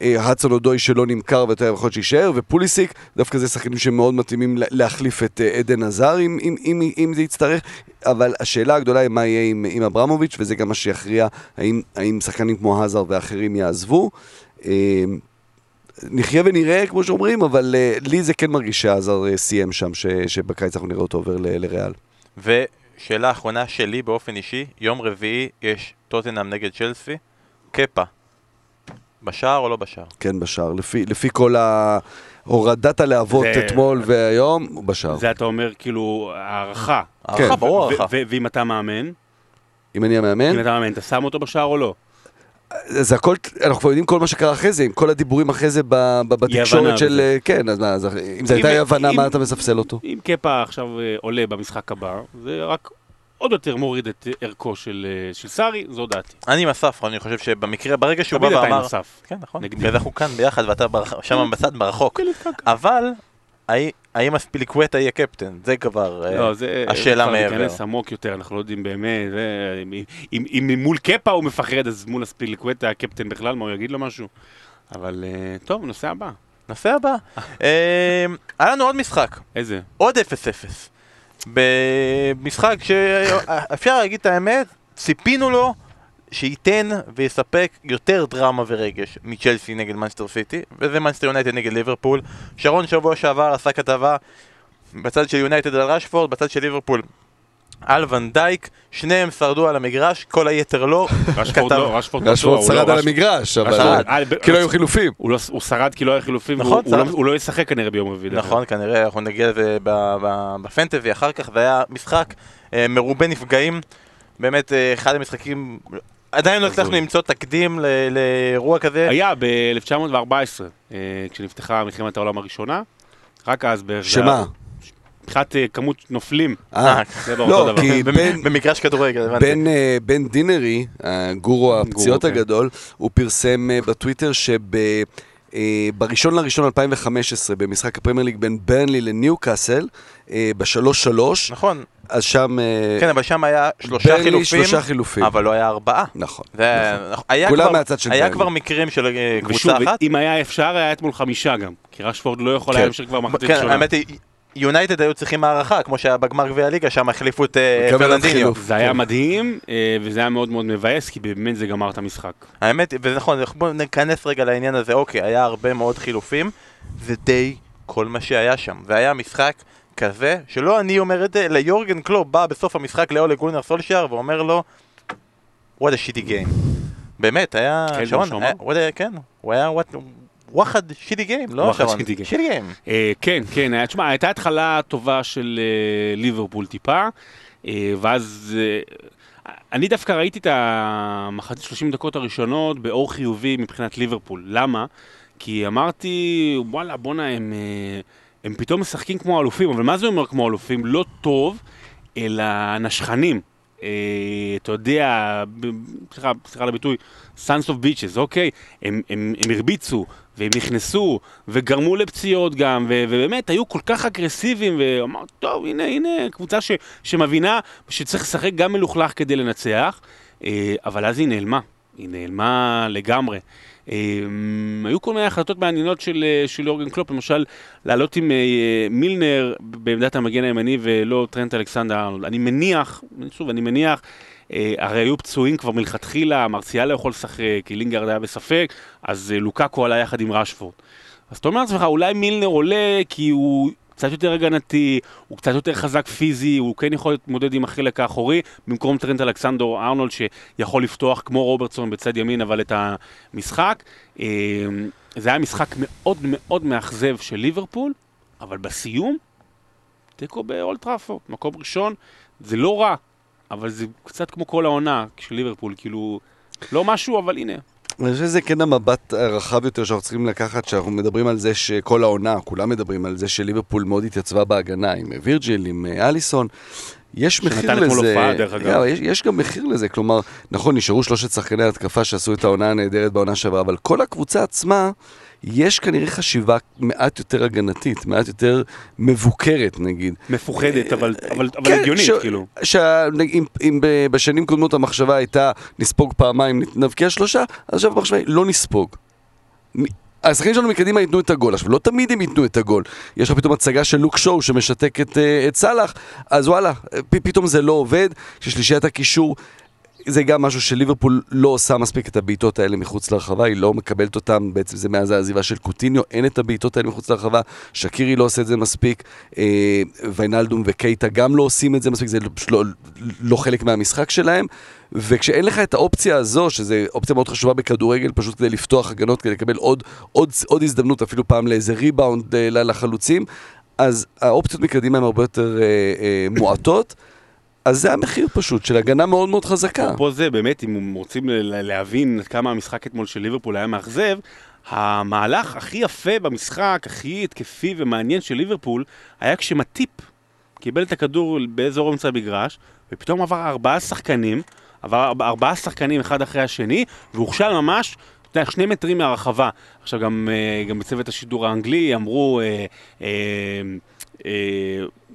והצון הודוי שלא נמכר ואתה יכול שישאר, ופוליסיק, דווקא זה שחקנים שמאוד מתאימים להחליף את עדן עזר אם, אם, אם, אם זה יצטרך, אבל השאלה הגדולה היא מה יהיה עם, עם אברמוביץ', וזה גם מה שיכריע, האם, האם שחקנים כמו עזר ואחרים יעזבו, נחיה ונראה כמו שאומרים, אבל לי זה כן מרגיש שעזר סיים שם, ש, שבקיץ אנחנו נראה אותו עובר ל, לריאל. ושאלה האחרונה שלי באופן אישי, יום רביעי יש טוטנהאם נגד צ'לסי, קפה. בשער או לא בשער? כן, בשער. לפי, לפי כל ההורדת הלהבות זה... אתמול והיום, הוא בשער. זה אתה אומר כאילו הערכה. הערכה, כן. ברור הערכה. ו- ו- ו- ואם אתה מאמן? אם אני מאמן? אם אתה מאמן, אתה שם אותו בשער או לא? זה הכל, אנחנו כבר יודעים כל מה שקרה אחרי זה, עם כל הדיבורים אחרי זה בתקשורת של, כן, אז מה, אם זה הייתה יבנה, מה אתה מספסל אותו? אם קפה עכשיו עולה במשחק הבא, זה רק... עוד יותר מוריד את ערכו של, של סארי, זו דעתי. אני עם אסף, אני חושב שבמקרה, ברגע שהוא בא ואמר... תמיד אתה עם אסף. כן, נכון. ואנחנו כאן ביחד, ואתה שם בצד מרחוק. אבל, האם אספיליקווטה יהיה קפטן? זה כבר השאלה מעבר. זה נכנס עמוק יותר, אנחנו לא יודעים באמת. אם מול קפה הוא מפחד, אז מול אספיליקווטה, הקפטן בכלל, מה הוא יגיד לו משהו? אבל, טוב, נושא הבא. נושא הבא. היה לנו עוד משחק. איזה? עוד אפס אפס. במשחק שאפשר להגיד את האמת, ציפינו לו שייתן ויספק יותר דרמה ורגש מצ'לסי נגד מנצ'סטר סיטי, וזה מנצ'סטר יונייטד נגד ליברפול. שרון שבוע שעבר עשה כתבה בצד של יונייטד על רשפורד, בצד של ליברפול על ון דייק, שניהם שרדו על המגרש, כל היתר לא. רשפורד לא, רשפורד שרד על המגרש, כי לא היו חילופים. הוא שרד כי לא היו חילופים, הוא לא ישחק כנראה ביום רביעי. נכון, כנראה, אנחנו נגיע לזה בפנטזי, אחר כך זה היה משחק מרובה נפגעים, באמת אחד המשחקים, עדיין לא הצלחנו למצוא תקדים לאירוע כזה. היה ב-אלף תשע מאות וארבע עשרה, כשנפתחה מלחמת העולם הראשונה, רק אז בערך... שמה? מבחינת כמות נופלים. אה, זה לא אותו דבר. במגרש כדורגל. בן דינרי, גורו הפציעות הגדול, הוא פרסם בטוויטר שבראשון לראשון אלפיים וחמש עשרה, במשחק הפרמייר ליג בין ברנלי לניו קאסל, בשלוש שלוש. נכון. אז שם... כן, אבל שם היה שלושה חילופים, אבל לא היה ארבעה. נכון. כולם מהצד של ברנלי. היה כבר מקרים של קבוצה אחת. אם היה אפשר, היה אתמול חמישה גם. כי רשפורד לא יכול היה להמשיך כבר מחצית שונה. כן, האמת היא... יונייטד היו צריכים הערכה, כמו שהיה בגמר גביע הליגה, שם החליפו את פרננדיניו. זה היה מדהים, וזה היה מאוד מאוד מבאס, כי באמת זה גמר את המשחק. האמת, וזה נכון, בואו נכנס רגע לעניין הזה, אוקיי, היה הרבה מאוד חילופים, זה די כל מה שהיה שם. והיה משחק כזה, שלא אני אומר את זה, ליורגן קלופ בא בסוף המשחק לאולה גונר סולשייר, ואומר לו, what a shitty game. באמת, היה... כן, הוא היה... וואחד שיטי גיים, לא שרון, שיטי גיים. כן, כן, תשמע, הייתה התחלה טובה של ליברפול טיפה, ואז אני דווקא ראיתי את המחצית שלושים דקות הראשונות באור חיובי מבחינת ליברפול. למה? כי אמרתי, וואלה, בונה, הם פתאום משחקים כמו אלופים, אבל מה זה אומר כמו אלופים? לא טוב, אלא נשכנים. אתה יודע, סליחה, סליחה לביטוי, sons of bitches, אוקיי, הם, הם, הם הרביצו, והם נכנסו, וגרמו לפציעות גם, ו- ובאמת היו כל כך אגרסיביים, ואמר, טוב, הנה, הנה, קבוצה ש- שמבינה שצריך לשחק גם מלוכלך כדי לנצח, אבל אז היא נעלמה, היא נעלמה לגמרי. היו כל מיני החלטות מעניינות של, של יורגן קלופ, למשל, לעלות עם מילנר בעמדת המגן הימני ולא טרנט אלכסנדר. אני מניח, שוב, אני מניח, הרי היו פצועים כבר מלכתחילה, מרציאל לא יכול לשחק, כי לינגארד היה בספק, אז לוקאקו עלה יחד עם רשפורד. אז אתה אומר לעצמך, אולי מילנר עולה כי הוא קצת יותר הגנתי, הוא קצת יותר חזק פיזי, הוא כן יכול להתמודד עם החלק האחורי, במקום טרנט אלכסנדר ארנולד שיכול לפתוח כמו רוברטסון בצד ימין, אבל את המשחק. זה היה משחק מאוד מאוד מאכזב של ליברפול, אבל בסיום תיקו באולד טראפורד, מקום ראשון, זה לא רע, אבל זה קצת כמו כל העונה של ליברפול, כאילו, לא משהו, אבל הנה. אני חושב שזה כן המבט הרחב יותר שאנחנו צריכים לקחת, שאנחנו מדברים על זה שכל העונה, כולם מדברים על זה שליברפול מאוד התייצבה בהגנה, עם וירג'יל, עם אליסון, יש מחיר לזה, יש, יש גם מחיר לזה, כלומר, נכון, נשארו שלושת שחקני התקפה שעשו את העונה הנהדרת בעונה שעברה, אבל כל הקבוצה עצמה, יש כנראה חשיבה מעט יותר הגנתית, מעט יותר מבוקרת נגיד. מפוחדת, אבל, אבל, אבל כן, הגיונית ש, כאילו. ש, אם, אם בשנים קודמות המחשבה הייתה נספוג פעמיים, נבקיע שלושה, אז עכשיו המחשבה היא לא נספוג. השחקנים שלנו מקדימה ייתנו את הגול, עכשיו לא תמיד הם ייתנו את הגול, יש לך פתאום הצגה של לוק שואו שמשתק את, את סלח, אז וואלה, פ, פתאום זה לא עובד, ששלישיית הקישור, זה גם משהו שליברפול לא עושה מספיק את הבעיטות האלה מחוץ לרחבה, היא לא מקבלת אותם, בעצם זה מאז העזיבה של קוטיניו, אין את הבעיטות האלה מחוץ לרחבה, שקירי לא עושה את זה מספיק, אה, ויינלדום וקייטה גם לא עושים את זה מספיק, זה לא, לא חלק מהמשחק שלהם, וכשאין לך את האופציה הזו, שזו אופציה מאוד חשובה בכדורגל, פשוט כדי לפתוח הגנות, כדי לקבל עוד, עוד, עוד הזדמנות, אפילו פעם לאיזה ריבאונד לחלוצים, אז האופציות מקדימה הן הרבה יותר אה, אה, מועטות, אז זה המחיר פשוט, של הגנה מאוד מאוד חזקה. פה זה באמת, אם רוצים להבין כמה המשחק אתמול של ליברפול היה מאכזב, המהלך הכי יפה במשחק, הכי התקפי ומעניין של ליברפול, היה כשמטיפ קיבל את הכדור באזור אמצע המגרש, ופתאום עבר ארבעה שחקנים, עבר ארבעה שחקנים אחד אחרי השני, והוכשל ממש שני מטרים מהרחבה. עכשיו גם, גם בצוות השידור האנגלי אמרו...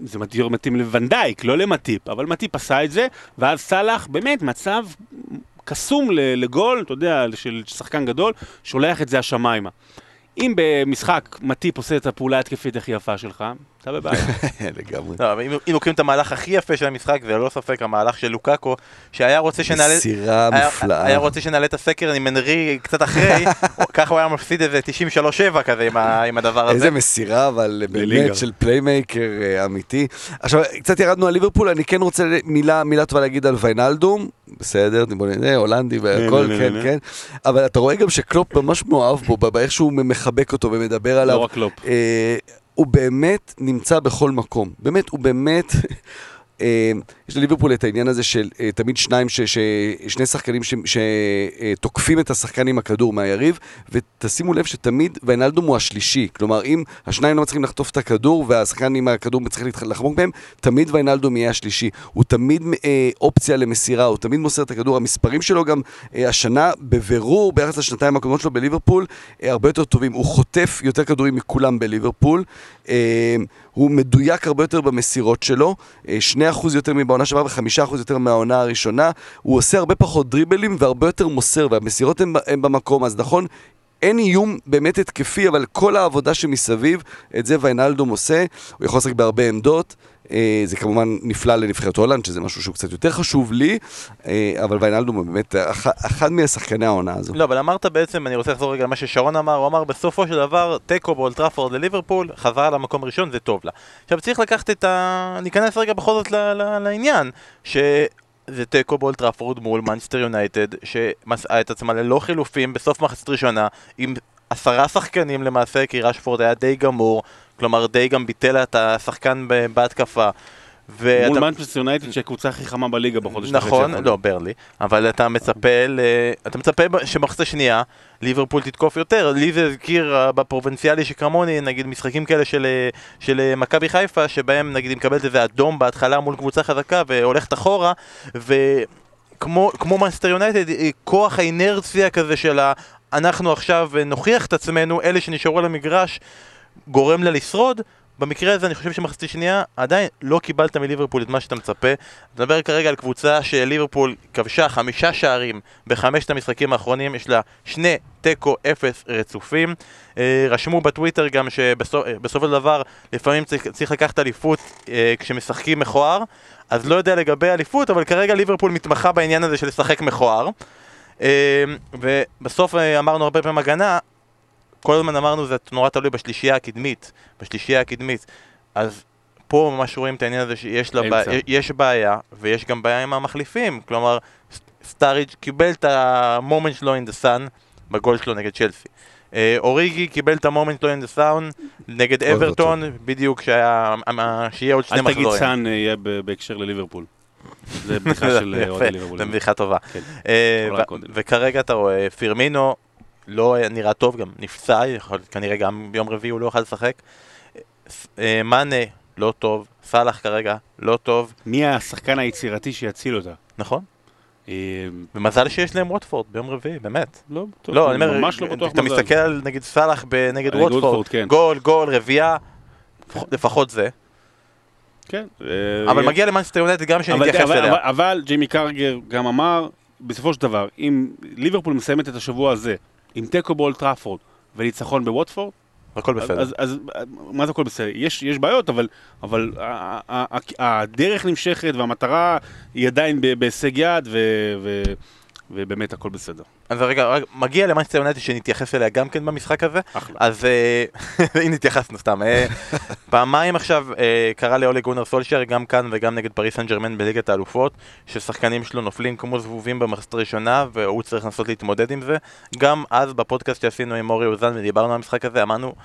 זה מתאים לוונדייק, לא למטיפ, אבל מטיפ עשה את זה, ואז סלח באמת מצב קסום לגול, אתה יודע, של שחקן גדול, שולח את זה השמיימה. אם במשחק מטיפ עושה את הפעולה התקפית הכי יפה שלך, אתה בבעיה. לגמרי. אם לוקחים את המהלך הכי יפה של המשחק, זה ללא ספק המהלך של לוקאקו, שהיה רוצה שנעלה... מסירה מופלאה. היה רוצה שנעלה את הסקר, אני מנרי קצת אחרי, ככה הוא היה מפסיד איזה תשעים ושלוש שבע כזה עם הדבר הזה. איזה מסירה, אבל באמת של פליימייקר אמיתי. עכשיו, קצת ירדנו על ליברפול, אני כן רוצה מילה טובה להגיד על ויינלדום, בסדר, הולנדי והכל, כן, כן. אבל אתה רואה גם שקלופ ממש מאוהב בו, באיך שהוא מחבק אותו ומדבר עליו. לא רק קלופ. הוא באמת נמצא בכל מקום. באמת, הוא באמת... יש לליברפול את העניין הזה של תמיד שניים, שני שחקנים שתוקפים את השחקן עם הכדור מהיריב, ותשימו לב שתמיד ויינלדום הוא השלישי, כלומר אם השניים לא מצליחים לחטוף את הכדור והשחקן עם הכדור מצליח לחמוק מהם, תמיד ויינלדום יהיה השלישי, הוא תמיד אופציה למסירה, הוא תמיד מוסר את הכדור, המספרים שלו גם השנה בבירור ביחס לשנתיים הקודמות שלו בליברפול הרבה יותר טובים, הוא חוטף יותר כדורים מכולם בליברפול, הוא מדויק הרבה יותר במסירות שלו, שני אחוז יותר מבעונה שבאה וחמישה אחוז יותר מהעונה הראשונה, הוא עושה הרבה פחות דריבלים והרבה יותר מוסר, והמסירות הן, הן במקום, אז נכון, אין איום באמת התקפי, אבל כל העבודה שמסביב, את זה ויינלדום עושה, הוא יכול לשחק בהרבה עמדות, זה כמובן נפלא לנבחרת הולנד, שזה משהו שהוא קצת יותר חשוב לי, אבל ויינלדום הוא באמת אחד מהשחקני העונה הזו. לא, אבל אמרת בעצם, אני רוצה לחזור רגע למה ששרון אמר, הוא אמר בסופו של דבר, תיקו באולד טראפורד לליברפול, חזרה למקום ראשון, זה טוב לה. עכשיו צריך לקחת את ה... ניכנס רגע בכל זאת לעניין, ש... זה תיקו באולד טראפורד מול מנצ'סטר יונייטד, שמסעה את עצמה ללא חילופים בסוף מחצית ראשונה, עם עשרה שחקנים למעשה, כי רשפורד היה די גמור, כלומר די גם ביטל את השחקן בהתקפה. מול מנצ'סטר יונייטד שהקבוצה הכי חמה בליגה בחודש. נכון, לא, ברלי, אבל אתה מצפה שמחצית שנייה, ליברפול תתקוף יותר, לי זה הזכיר בפרובינציאלי שכמוני, נגיד משחקים כאלה של, של מכבי חיפה, שבהם נגיד מקבלת איזה אדום בהתחלה מול קבוצה חזקה והולכת אחורה, וכמו כמו מנצ'סטר יונייטד, כוח האינרציה כזה של ה, אנחנו עכשיו נוכיח את עצמנו, אלה שנשארו על המגרש, גורם לה לשרוד, במקרה הזה אני חושב שמחצית שנייה עדיין לא קיבלת מליברפול את מה שאתה מצפה. אתה מדבר כרגע על קבוצה שליברפול כבשה חמישה שערים בחמשת המשחקים האחרונים, יש לה שני תיקו אפס רצופים. רשמו בטוויטר גם שבסוף הדבר לפעמים צריך לקחת אליפות כשמשחקים מכוער, אז לא יודע לגבי אליפות, אבל כרגע ליברפול מתמחה בעניין הזה של לשחק מכוער, ובסוף אמרנו הרבה פעמים הגנה, כל הזמן אמרנו, זה נורא תלוי בשלישייה הקדמית, בשלישייה הקדמית. אז פה ממש רואים את העניין הזה שיש לה בע... יש בעיה, ויש גם בעיה עם המחליפים. כלומר, סטאריג' קיבל את המומנט שלו in the sun בגול שלו נגד צ'לסי. אוריגי קיבל את המומנט לא אין דה סאונד נגד אברטון, בדיוק שהיה עוד שני מחזורים. אל תגיד סאן יהיה בהקשר לליברפול. זה בדיחה של אוהדי ליברפול. זה בדיחה טובה. וכרגע אתה רואה, פירמינו לא נראה טוב, גם נפצע, כנראה גם ביום רביעי הוא לא יוכל לשחק. מאנה לא טוב, סלאח כרגע לא טוב. מי השחקן היצירתי שיציל אותה? נכון. ומזל שיש להם ווטפורד ביום רביעי, באמת. לא, אני אומר, אתה מסתכל על נגד סלאח בנגד ווטפורד, גול, גול, רביעה, לפחות זה. כן. אבל מגיע למנסטר יונייטד גם שנתייחס אליה. אבל ג'יימי קרגר גם אמר, בסופו של דבר, אם ליברפול מסיימת את השבוע הזה, עם תיקו באולד טראפורד וניצחון בווטפורד, הכל בסדר. אז מה זה הכל בסדר? יש בעיות, אבל הדרך נמשכת והמטרה היא עדיין בהישג יד, ובאמת הכל בסדר. אז רגע, מגיע למנצ'סטר יונייטד שנתייחס אליה גם כן במשחק הזה, אז הנה התייחסנו סתם. פעמיים עכשיו קרה לאולי גונר סולשייר, גם כאן וגם נגד פריס סן ז'רמן בליגת האלופות, ששחקנים שלו נופלים כמו זבובים במחצית ראשונה, והוא צריך לנסות להתמודד עם זה. גם אז בפודקאסט שעשינו עם אורי אוזן ודיברנו על המשחק הזה, אמרנו,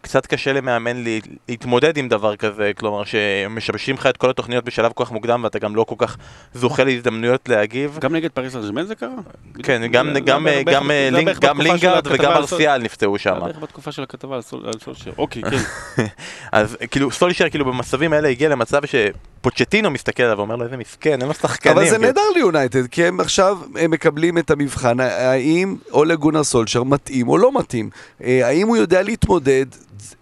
קצת קשה למאמן להתמודד עם דבר כזה, כלומר שמשבשים לך את כל התוכניות בשלב כוח מוקדם, ואתה גם לא כל כך זוכה להזדמנויות להגיב. גם נגד פריס סן ז'רמן זה קרה? כן, גם לינגארד וגם ארסיאל נפצעו שם. זה בערך בתקופה של הכתבה על סולשייר. אוקיי, כן. אז כאילו סולשייר כאילו במצבים האלה הגיע למצב שפוצ'טינו מסתכל עליו ואומר לו איזה מסכן, הם השחקנים. אבל זה נהדר ליונייטד, כי הם עכשיו מקבלים את המבחן, האם אולי גונר סולשייר מתאים או לא מתאים, האם הוא יודע להתמודד.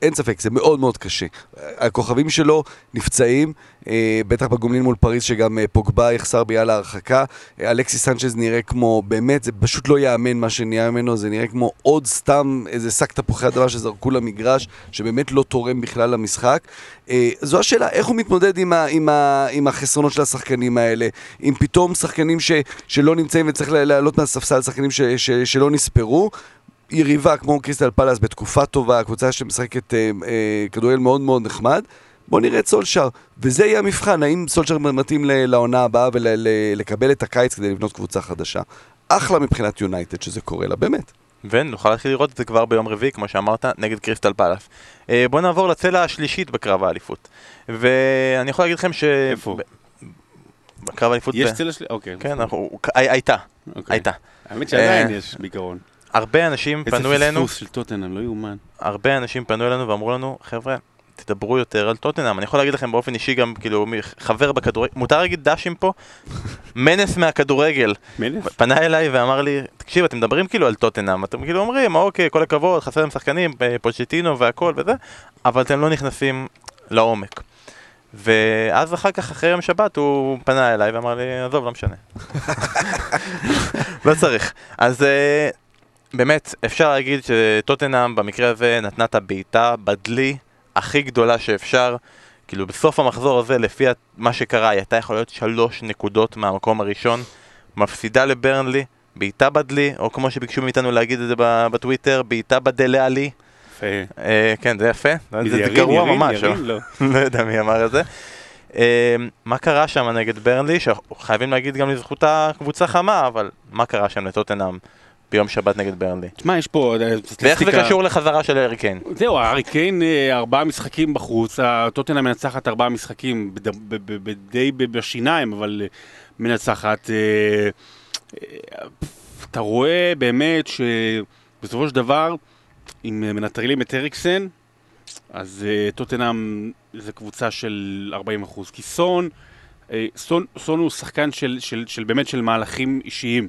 אין ספק, זה מאוד מאוד קשה. הכוכבים שלו נפצעים, אה, בטח בגומלין מול פריז שגם אה, פוגבה יחסר ביעל ההרחקה. אה, אלכסי סנצ'ז נראה כמו, באמת, זה פשוט לא יאמן מה שנהיה ממנו, זה נראה כמו עוד סתם איזה סק תפוחי הדבר שזרקו למגרש, שבאמת לא תורם בכלל למשחק. אה, זו השאלה, איך הוא מתמודד עם, ה, עם, ה, עם החסרונות של השחקנים האלה, עם פתאום שחקנים ש, שלא נמצאים וצריך לעלות מהספסל, שחקנים ש, ש, שלא נספרו, יריבה כמו קריסטל פלאס בתקופה טובה, קבוצה שמשחקת אה, אה, כדורגל מאוד מאוד נחמד, בוא נראה את סולשייר, וזה יהיה המבחן, האם סולשייר מתאים לעונה הבאה ולקבל את הקיץ כדי לבנות קבוצה חדשה. אחלה מבחינת יונייטד שזה קורה לה, באמת. ונוכל להתחיל לראות את זה כבר ביום רביעי, כמו שאמרת, נגד קריסטל פלאס. אה, בוא נעבור לצלע השלישית בקרב האליפות, ואני יכול להגיד לכם ש... איפה? בקרב האליפות... יש ב... צלע שלי? אוקיי. כן, אנחנו... הייתה, הייתה. האמת שעדיין יש בעיקרון. הרבה אנשים פנו אלינו, איזה פספוס של טוטנהאם, לא יאומן. הרבה אנשים פנו אלינו ואמרו לנו, חבר'ה, תדברו יותר על טוטנהאם. אני יכול להגיד לכם באופן אישי גם, כאילו, חבר בכדורגל, מותר להגיד דשים פה, מנס מהכדורגל. מנס? פנה אליי ואמר לי, תקשיב, אתם מדברים כאילו על טוטנהאם, אתם כאילו אומרים, אוקיי, כל הכבוד, חסר להם שחקנים, פוצ'טינו והכל וזה, אבל אתם לא נכנסים לעומק. ואז אחר כך, אחרי יום שבת, הוא פנה אליי ואמר לי, עזוב, לא משנה. לא צריך. אז באמת, אפשר להגיד שטוטנהאם במקרה הזה נתנה את הבעיטה בדלי הכי גדולה שאפשר. כאילו בסוף המחזור הזה, לפי מה שקרה, הייתה יכולה להיות שלוש נקודות מהמקום הראשון. מפסידה לברנלי, בעיטה בדלי, או כמו שביקשו מאיתנו להגיד את זה בטוויטר, בעיטה בדלה עלי. יפה. כן, זה יפה. זה גרוע ממש. לא יודע מי אמר את זה. מה קרה שם נגד ברנלי? חייבים להגיד גם לזכותה קבוצה חמה, אבל מה קרה שם לטוטנהאם ביום שבת נגד ברנלי? תשמע, יש פה סטטיסטיקה. ואיך זה קשור לחזרה של הארי קיין? זהו, הארי קיין, ארבעה משחקים בחוץ, טוטנהאם מנצחת ארבעה משחקים, די בשיניים, אבל מנצחת. אתה רואה באמת שבסופו של דבר, אם מנטרלים את אריקסן, אז טוטנהאם זה קבוצה של ארבעים אחוז, כי סון, סון הוא שחקן של באמת של מהלכים אישיים,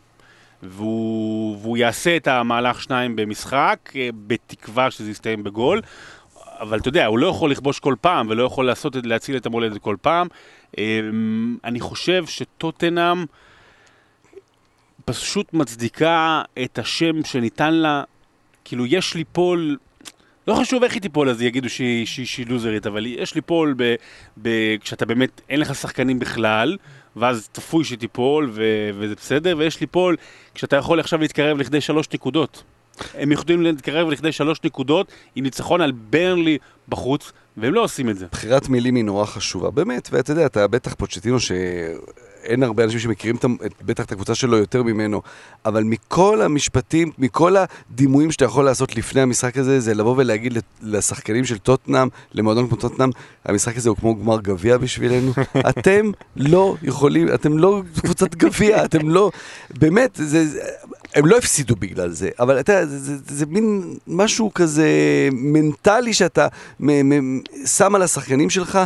והוא, והוא יעשה את המהלך שניים במשחק, בתקווה שזה יסתיים בגול, אבל אתה יודע, הוא לא יכול לכבוש כל פעם, ולא יכול לעשות, להציל את המולדת כל פעם. אני חושב שטוטנהאם פשוט מצדיקה את השם שניתן לה, כאילו יש לי פול, לא חשוב איך היא תיפול, אז יגידו שהיא, שהיא, שהיא לוזרית, אבל יש לי פול ב, ב, כשאתה באמת, אין לך שחקנים בכלל, ואז צפוי שתיפול, ו- וזה בסדר, ויש ליפול, כשאתה יכול עכשיו להתקרב לכדי שלוש נקודות. הם יכולים להתקרב לכדי שלוש נקודות, עם ניצחון על ברנלי בחוץ, והם לא עושים את זה. בחירת מילים היא נורא חשובה, באמת, ואתה יודע, אתה בטח פוצ'טינו ש... אין הרבה אנשים שמכירים בטח את הקבוצה שלו יותר ממנו, אבל מכל המשפטים, מכל הדימויים שאתה יכול לעשות לפני המשחק הזה, זה לבוא ולהגיד לשחקנים של טוטנאם, למועדון כמו טוטנאם, המשחק הזה הוא כמו גמר גביע בשבילנו. אתם לא יכולים, אתם לא קבוצת גביע, אתם לא, באמת, זה, הם לא הפסידו בגלל זה, אבל אתה, זה, זה, זה מין משהו כזה מנטלי שאתה שם על השחקנים שלך,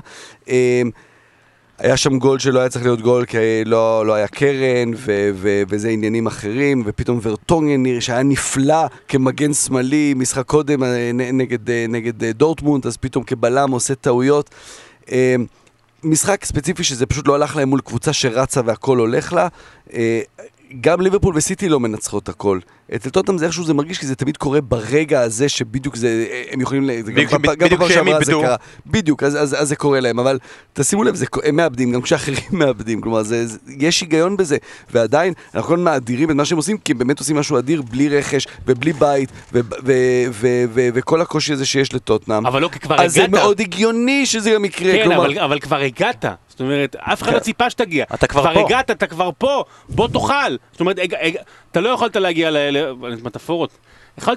היה שם גול שלא היה צריך להיות גול, כי לא, לא היה קרן, ו, ו, וזה עניינים אחרים, ופתאום ורטונגן שהיה נפלא כמגן שמאלי, משחק קודם נגד, נגד דורטמונד, אז פתאום כבלם עושה טעויות. משחק ספציפי שזה פשוט לא הלך להם מול קבוצה שרצה והכל הולך לה. גם ליברפול וסיטי לא מנצחות הכל. אצל טוטנהאם זה איכשהו זה מרגיש, כי זה תמיד קורה ברגע הזה שבדיוק זה, הם יכולים, גם בפעם שעברה זה קרה. בדיוק, אז זה קורה להם, אבל תשימו לב, הם מאבדים, גם כשאחרים מאבדים, כלומר, יש היגיון בזה, ועדיין אנחנו לא מאדירים את מה שהם עושים, כי הם באמת עושים משהו אדיר בלי רכש, ובלי בית, וכל הקושי הזה שיש לטוטנהאם. אבל לא, כי כבר הגעת. אז זה מאוד הגיוני שזה גם יקרה. כן, אבל כבר הגעת. זאת אומרת, אף אחד לא ציפה שתגיע. אתה כבר פה. כבר הגעת, אתה כבר פה, בוא תאכל. זאת אומרת, אתה לא יכולת להגיע למטפורות.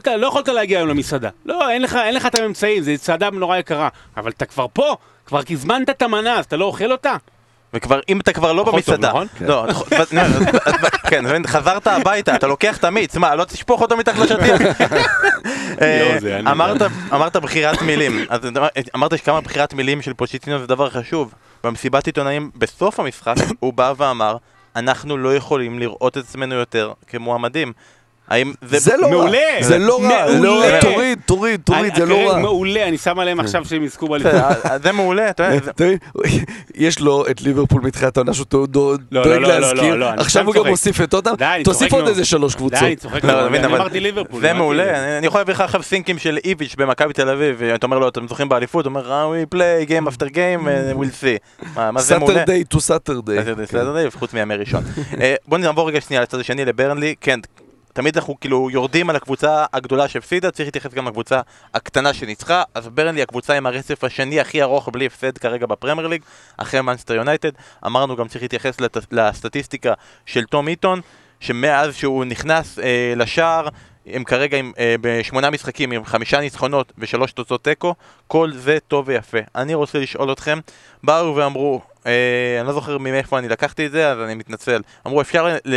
לא יכולת להגיע היום למסעדה. לא, אין לך את הממצאים, זה צעדה נורא יקרה. אבל אתה כבר פה, כבר כזמנת את המנה, אז אתה לא אוכל אותה. וכבר, אם אתה כבר לא במסעדה, לא, כן, חזרת הביתה, אתה לוקח תמיד, מה, לא תשפוך אותו מתחת לשטיח. אמרת בחירת מילים, אמרת שכמה בחירת מילים של פוצ'טינו זה דבר חשוב. במסיבת עיתונאים, בסוף המשחק, הוא בא ואמר, אנחנו לא יכולים לראות את עצמנו יותר כמועמדים. זה לא רע, זה לא רע, תוריד, תוריד, תוריד, זה לא רע. מעולה, אני שם עליהם עכשיו שהם יזכו בליכוד. זה מעולה, אתה יודע. יש לו את ליברפול מתחילת העונה שהוא דואג להזכיר, עכשיו הוא גם מוסיף את אותם, תוסיף עוד איזה שלוש קבוצות. די, צוחק, אני אמרתי ליברפול. זה מעולה, אני יכול להביא לך עכשיו סינקים של איביץ' במכבי תל אביב, ואתה אומר לו, אתם זוכרים באליפות, הוא אומר, we play game after game, we'll see. Saturday to Saturday. חוץ מימי ראשון. בואו נעבור רגע שנייה לצד השני, לברנלי. כן, תמיד אנחנו כאילו יורדים על הקבוצה הגדולה שהפסידה, צריך להתייחס גם לקבוצה הקטנה שניצחה, אז ברנלי הקבוצה עם הרצף השני הכי ארוך בלי הפסד כרגע בפרמייר ליג, אחרי מנצ'סטר יונייטד. אמרנו גם צריך להתייחס לת... לסטטיסטיקה של תום איטון, שמאז שהוא נכנס אה, לשער, הם כרגע עם, אה, בשמונה משחקים עם חמישה ניצחונות ושלוש תוצאות תיקו, כל זה טוב ויפה. אני רוצה לשאול אתכם, באו ואמרו, אה, אני לא זוכר מאיפה אני לקחתי את זה, אז אני מתנצל. אמרו, אפשר ל... ל...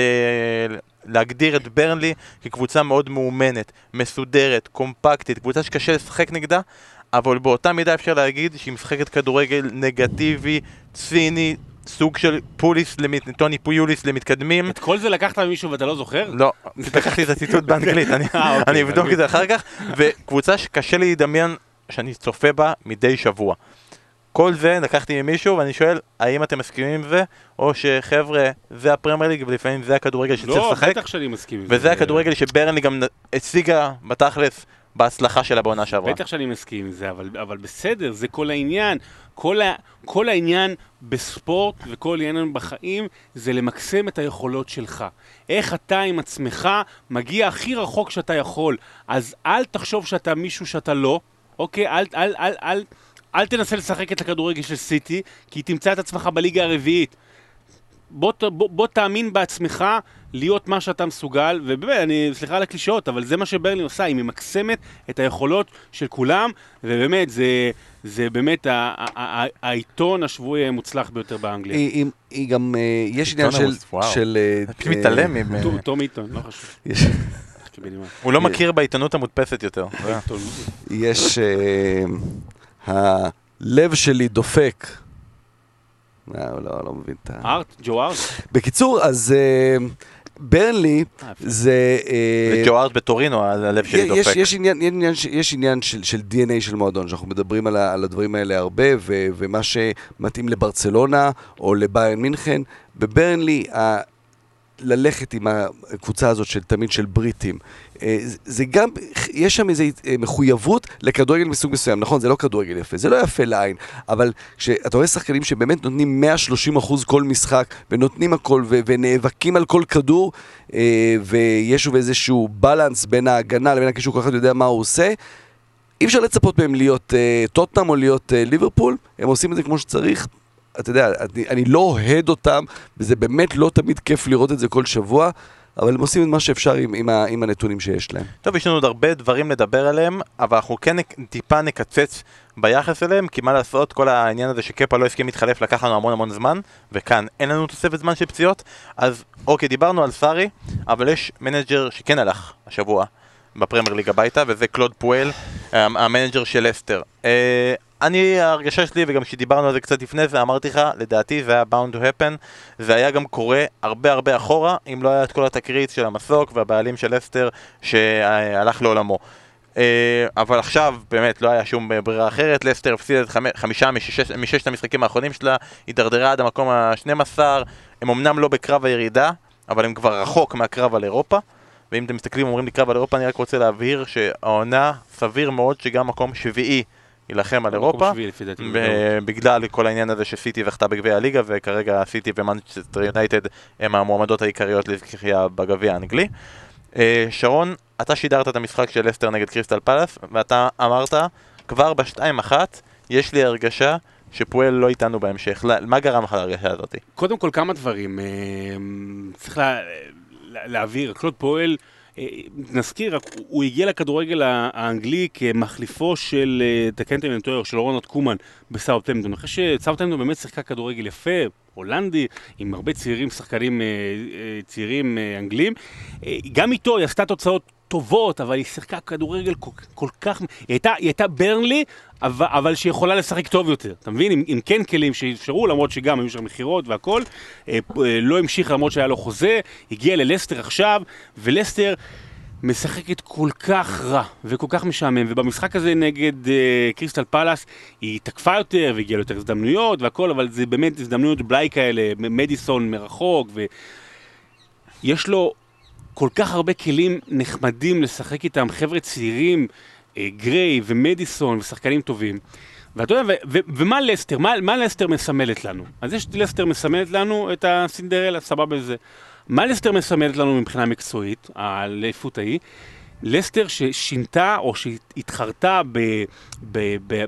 להגדיר את ברנלי כקבוצה מאוד מאומנת, מסודרת, קומפקטית, קבוצה שקשה לשחק נגדה, אבל באותה מידה אפשר להגיד שהיא משחקת כדורגל נגטיבי, ציני, סוג של פוליס, טוני פוליס למתקדמים. את כל זה לקחת ממישהו ואתה לא זוכר? לא, לקחתי את הציטוט באנגלית, אני אבדוק את זה אחר כך, וקבוצה שקשה להידמיין שאני צופה בה מדי שבוע. כל זה לקחתי ממישהו, ואני שואל, האם אתם מסכימים עם זה? או שחבר'ה, זה הפרמייר ליג, ולפעמים זה הכדורגל שצריך לשחק. לא, בטח שאני מסכים עם זה. וזה הכדורגל שברנלי גם הציגה בתכלס בהצלחה שלה בעונה שעברה. בטח שאני מסכים עם זה, אבל, אבל בסדר, זה כל העניין. כל, ה, כל העניין בספורט וכל העניין בחיים זה למקסם את היכולות שלך. איך אתה עם עצמך מגיע הכי רחוק שאתה יכול. אז אל תחשוב שאתה מישהו שאתה לא. אוקיי, אל... אל, אל, אל אל תנסה לשחק את הכדורגל של סיטי, כי תמצא את עצמך בליגה הרביעית. בוא, בוא, בוא תאמין בעצמך להיות מה שאתה מסוגל, ובאמת, אני סליחה על הקלישאות, אבל זה מה שברנלי עושה, היא ממקסמת את היכולות של כולם, ובאמת, זה, זה באמת ה- ה- ה- העיתון השבועי המוצלח ביותר באנגליה. היא, היא, היא גם, יש עניין של... של אתה מתעלם עם... תום עיתון, לא חשוב. יש... הוא לא מכיר בעיתונות המודפסת יותר. יש... הלב שלי דופק. לא, לא, לא מבין את ה... ארט, ג'ו ארט. בקיצור, אז ברנלי זה... ג'ו ארט בטורינו, הלב שלי דופק. יש עניין של די אן איי של מועדון, שאנחנו מדברים על הדברים האלה הרבה, ומה שמתאים לברצלונה או לביירן מינכן. בברנלי, ללכת עם הקבוצה הזאת של תמיד של בריטים, זה גם, יש שם איזו מחויבות לכדורגל מסוג מסוים, נכון? זה לא כדורגל יפה, זה לא יפה לעין, אבל כשאתה רואה שחקנים שבאמת נותנים מאה ושלושים אחוז כל משחק, ונותנים הכל, ו- ונאבקים על כל כדור, ויש איזשהו בלנס בין ההגנה לבין הקישור, כל אחד יודע מה הוא עושה, אי אפשר לצפות מהם להיות טוטנהאם או להיות ליברפול, הם עושים את זה כמו שצריך, אתה יודע, אני, אני לא אוהד אותם, וזה באמת לא תמיד כיף לראות את זה כל שבוע, אבל הם עושים את מה שאפשר עם, עם, ה, עם הנתונים שיש להם. טוב, יש לנו עוד הרבה דברים לדבר עליהם, אבל אנחנו כן טיפה נקצץ ביחס אליהם, כי מה לעשות, כל העניין הזה שקפה לא הסכים להתחלף לקח לנו המון המון זמן, וכאן אין לנו תוספת זמן של פציעות, אז אוקיי, דיברנו על סארי, אבל יש מנג'ר שכן הלך השבוע בפרמייר ליג הביתה, וזה קלוד פואל, המנג'ר של לסטר. אני, ההרגשה שלי, וגם שדיברנו על זה קצת לפני זה, אמרתי לך, לדעתי זה היה bound to happen, זה היה גם קורה הרבה הרבה אחורה, אם לא היה את כל התקרית של המסוק והבעלים של לסטר שהלך לעולמו. אבל עכשיו באמת לא היה שום ברירה אחרת, לסטר הפסידה את חמישה מששת המשחקים האחרונים שלה, היא דרדרה עד המקום ה-שנים עשר, הם אמנם לא בקרב הירידה, אבל הם כבר רחוק מהקרב על אירופה, ואם אתם מסתכלים ואומרים לי קרב על אירופה, אני רק רוצה להבהיר שהעונה סביר מאוד שגם מקום שביעי ילחם על אירופה, בגלל כל העניין הזה שסיטי זכתה בגביע הליגה, וכרגע סיטי ומנצ'סטר יונייטד הם המועמדות העיקריות לזכייה בגביע האנגלי. שרון, אתה שידרת את המשחק של לסטר נגד קריסטל פלאס, ואתה אמרת, כבר בשתיים אחת, יש לי הרגשה שפואל לא איתנו בהמשך. מה גרם לך להרגשה הזאת? קודם כל כמה דברים, צריך להעביר, קלוד פואל, נזכיר, הוא הגיע לכדורגל האנגלי כמחליפו של תקנתם אינטואר, של רונלד קומן בסאוטהמפטון. אחרי שסאוטהמפטון באמת שיחקה כדורגל יפה, הולנדי, עם הרבה צעירים, שחקנים צעירים אנגלים. גם איתו היא עשתה תוצאות טובות, אבל היא שיחקה כדורגל כל, כל כך... היא הייתה, היא הייתה ברנלי, אבל, אבל שהיא יכולה לשחק טוב יותר. אתה מבין? עם, עם כן כלים שאפשרו, למרות שגם היו שם מחירות והכל, אה, אה, לא המשיך למרות שהיה לו חוזה, הגיע ללסטר עכשיו, ולסטר משחקת כל כך רע וכל כך משעמם, ובמשחק הזה נגד אה, קריסטל פלאס היא תקפה יותר והגיעה יותר הזדמנויות והכל, אבל זה באמת הזדמנויות בלי כאלה, מדיסון מרחוק, ויש לו... כל כך הרבה כלים נחמדים לשחק איתם, חבר'ה צעירים, גריי ומדיסון ושחקנים טובים. ואתה יודע, ומה לסטר? מה, מה לסטר מסמלת לנו? אז יש לסטר מסמלת לנו את הסינדרלה, סבבה זה. מה לסטר מסמלת לנו מבחינה מקצועית, הלאיפות ההיא? לסטר ששינתה או שהתחרתה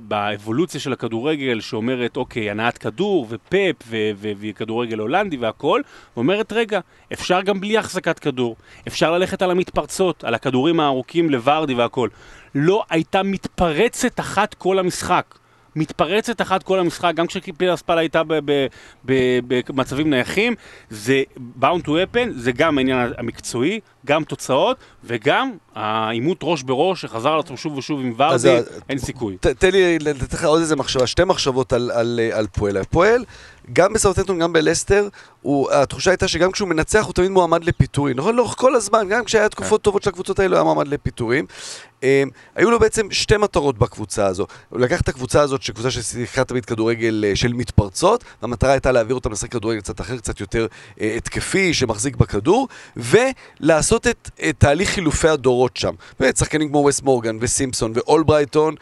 באבולוציה של הכדורגל, שאומרת, אוקיי, הנעת כדור ופאפ וכדורגל הולנדי והכל, ואומרת, רגע, אפשר גם בלי החזקת כדור, אפשר ללכת על המתפרצות, על הכדורים הארוכים לוורדי והכל. לא הייתה מתפרצת אחת כל המשחק. מתפרצת אחת כל המשחק, גם כשקיפלס פאלה הייתה במצבים נייחים, זה bound to happen, זה גם העניין המקצועי, גם תוצאות, וגם העימות ראש בראש שחזר על עצמו שוב ושוב עם ורדי, אין סיכוי. תן לי לתת לך עוד איזה מחשבה, שתי מחשבות על פואל. הפועל, גם בסאות'המפטון, גם בלסטר, התחושה הייתה שגם כשהוא מנצח הוא תמיד מועמד לפיטורים, נכון? לא כל הזמן, גם כשהיה תקופות טובות של הקבוצות האלה הוא היה מועמד לפיטורים. היו לו בעצם שתי מטרות בקבוצה הזו. הוא לקח את הקבוצה הזאת, שקבוצה ששיחקה תמיד כדורגל של מתפרצות, והמטרה הייתה להעביר אותם לשחק כדורגל קצת אחר, קצת יותר התקפי, שמחזיק בכדור, ולעשות את תהליך חילופי הדורות שם. שחקנים כמו וס מורגן וסימפסון ואולברייטון,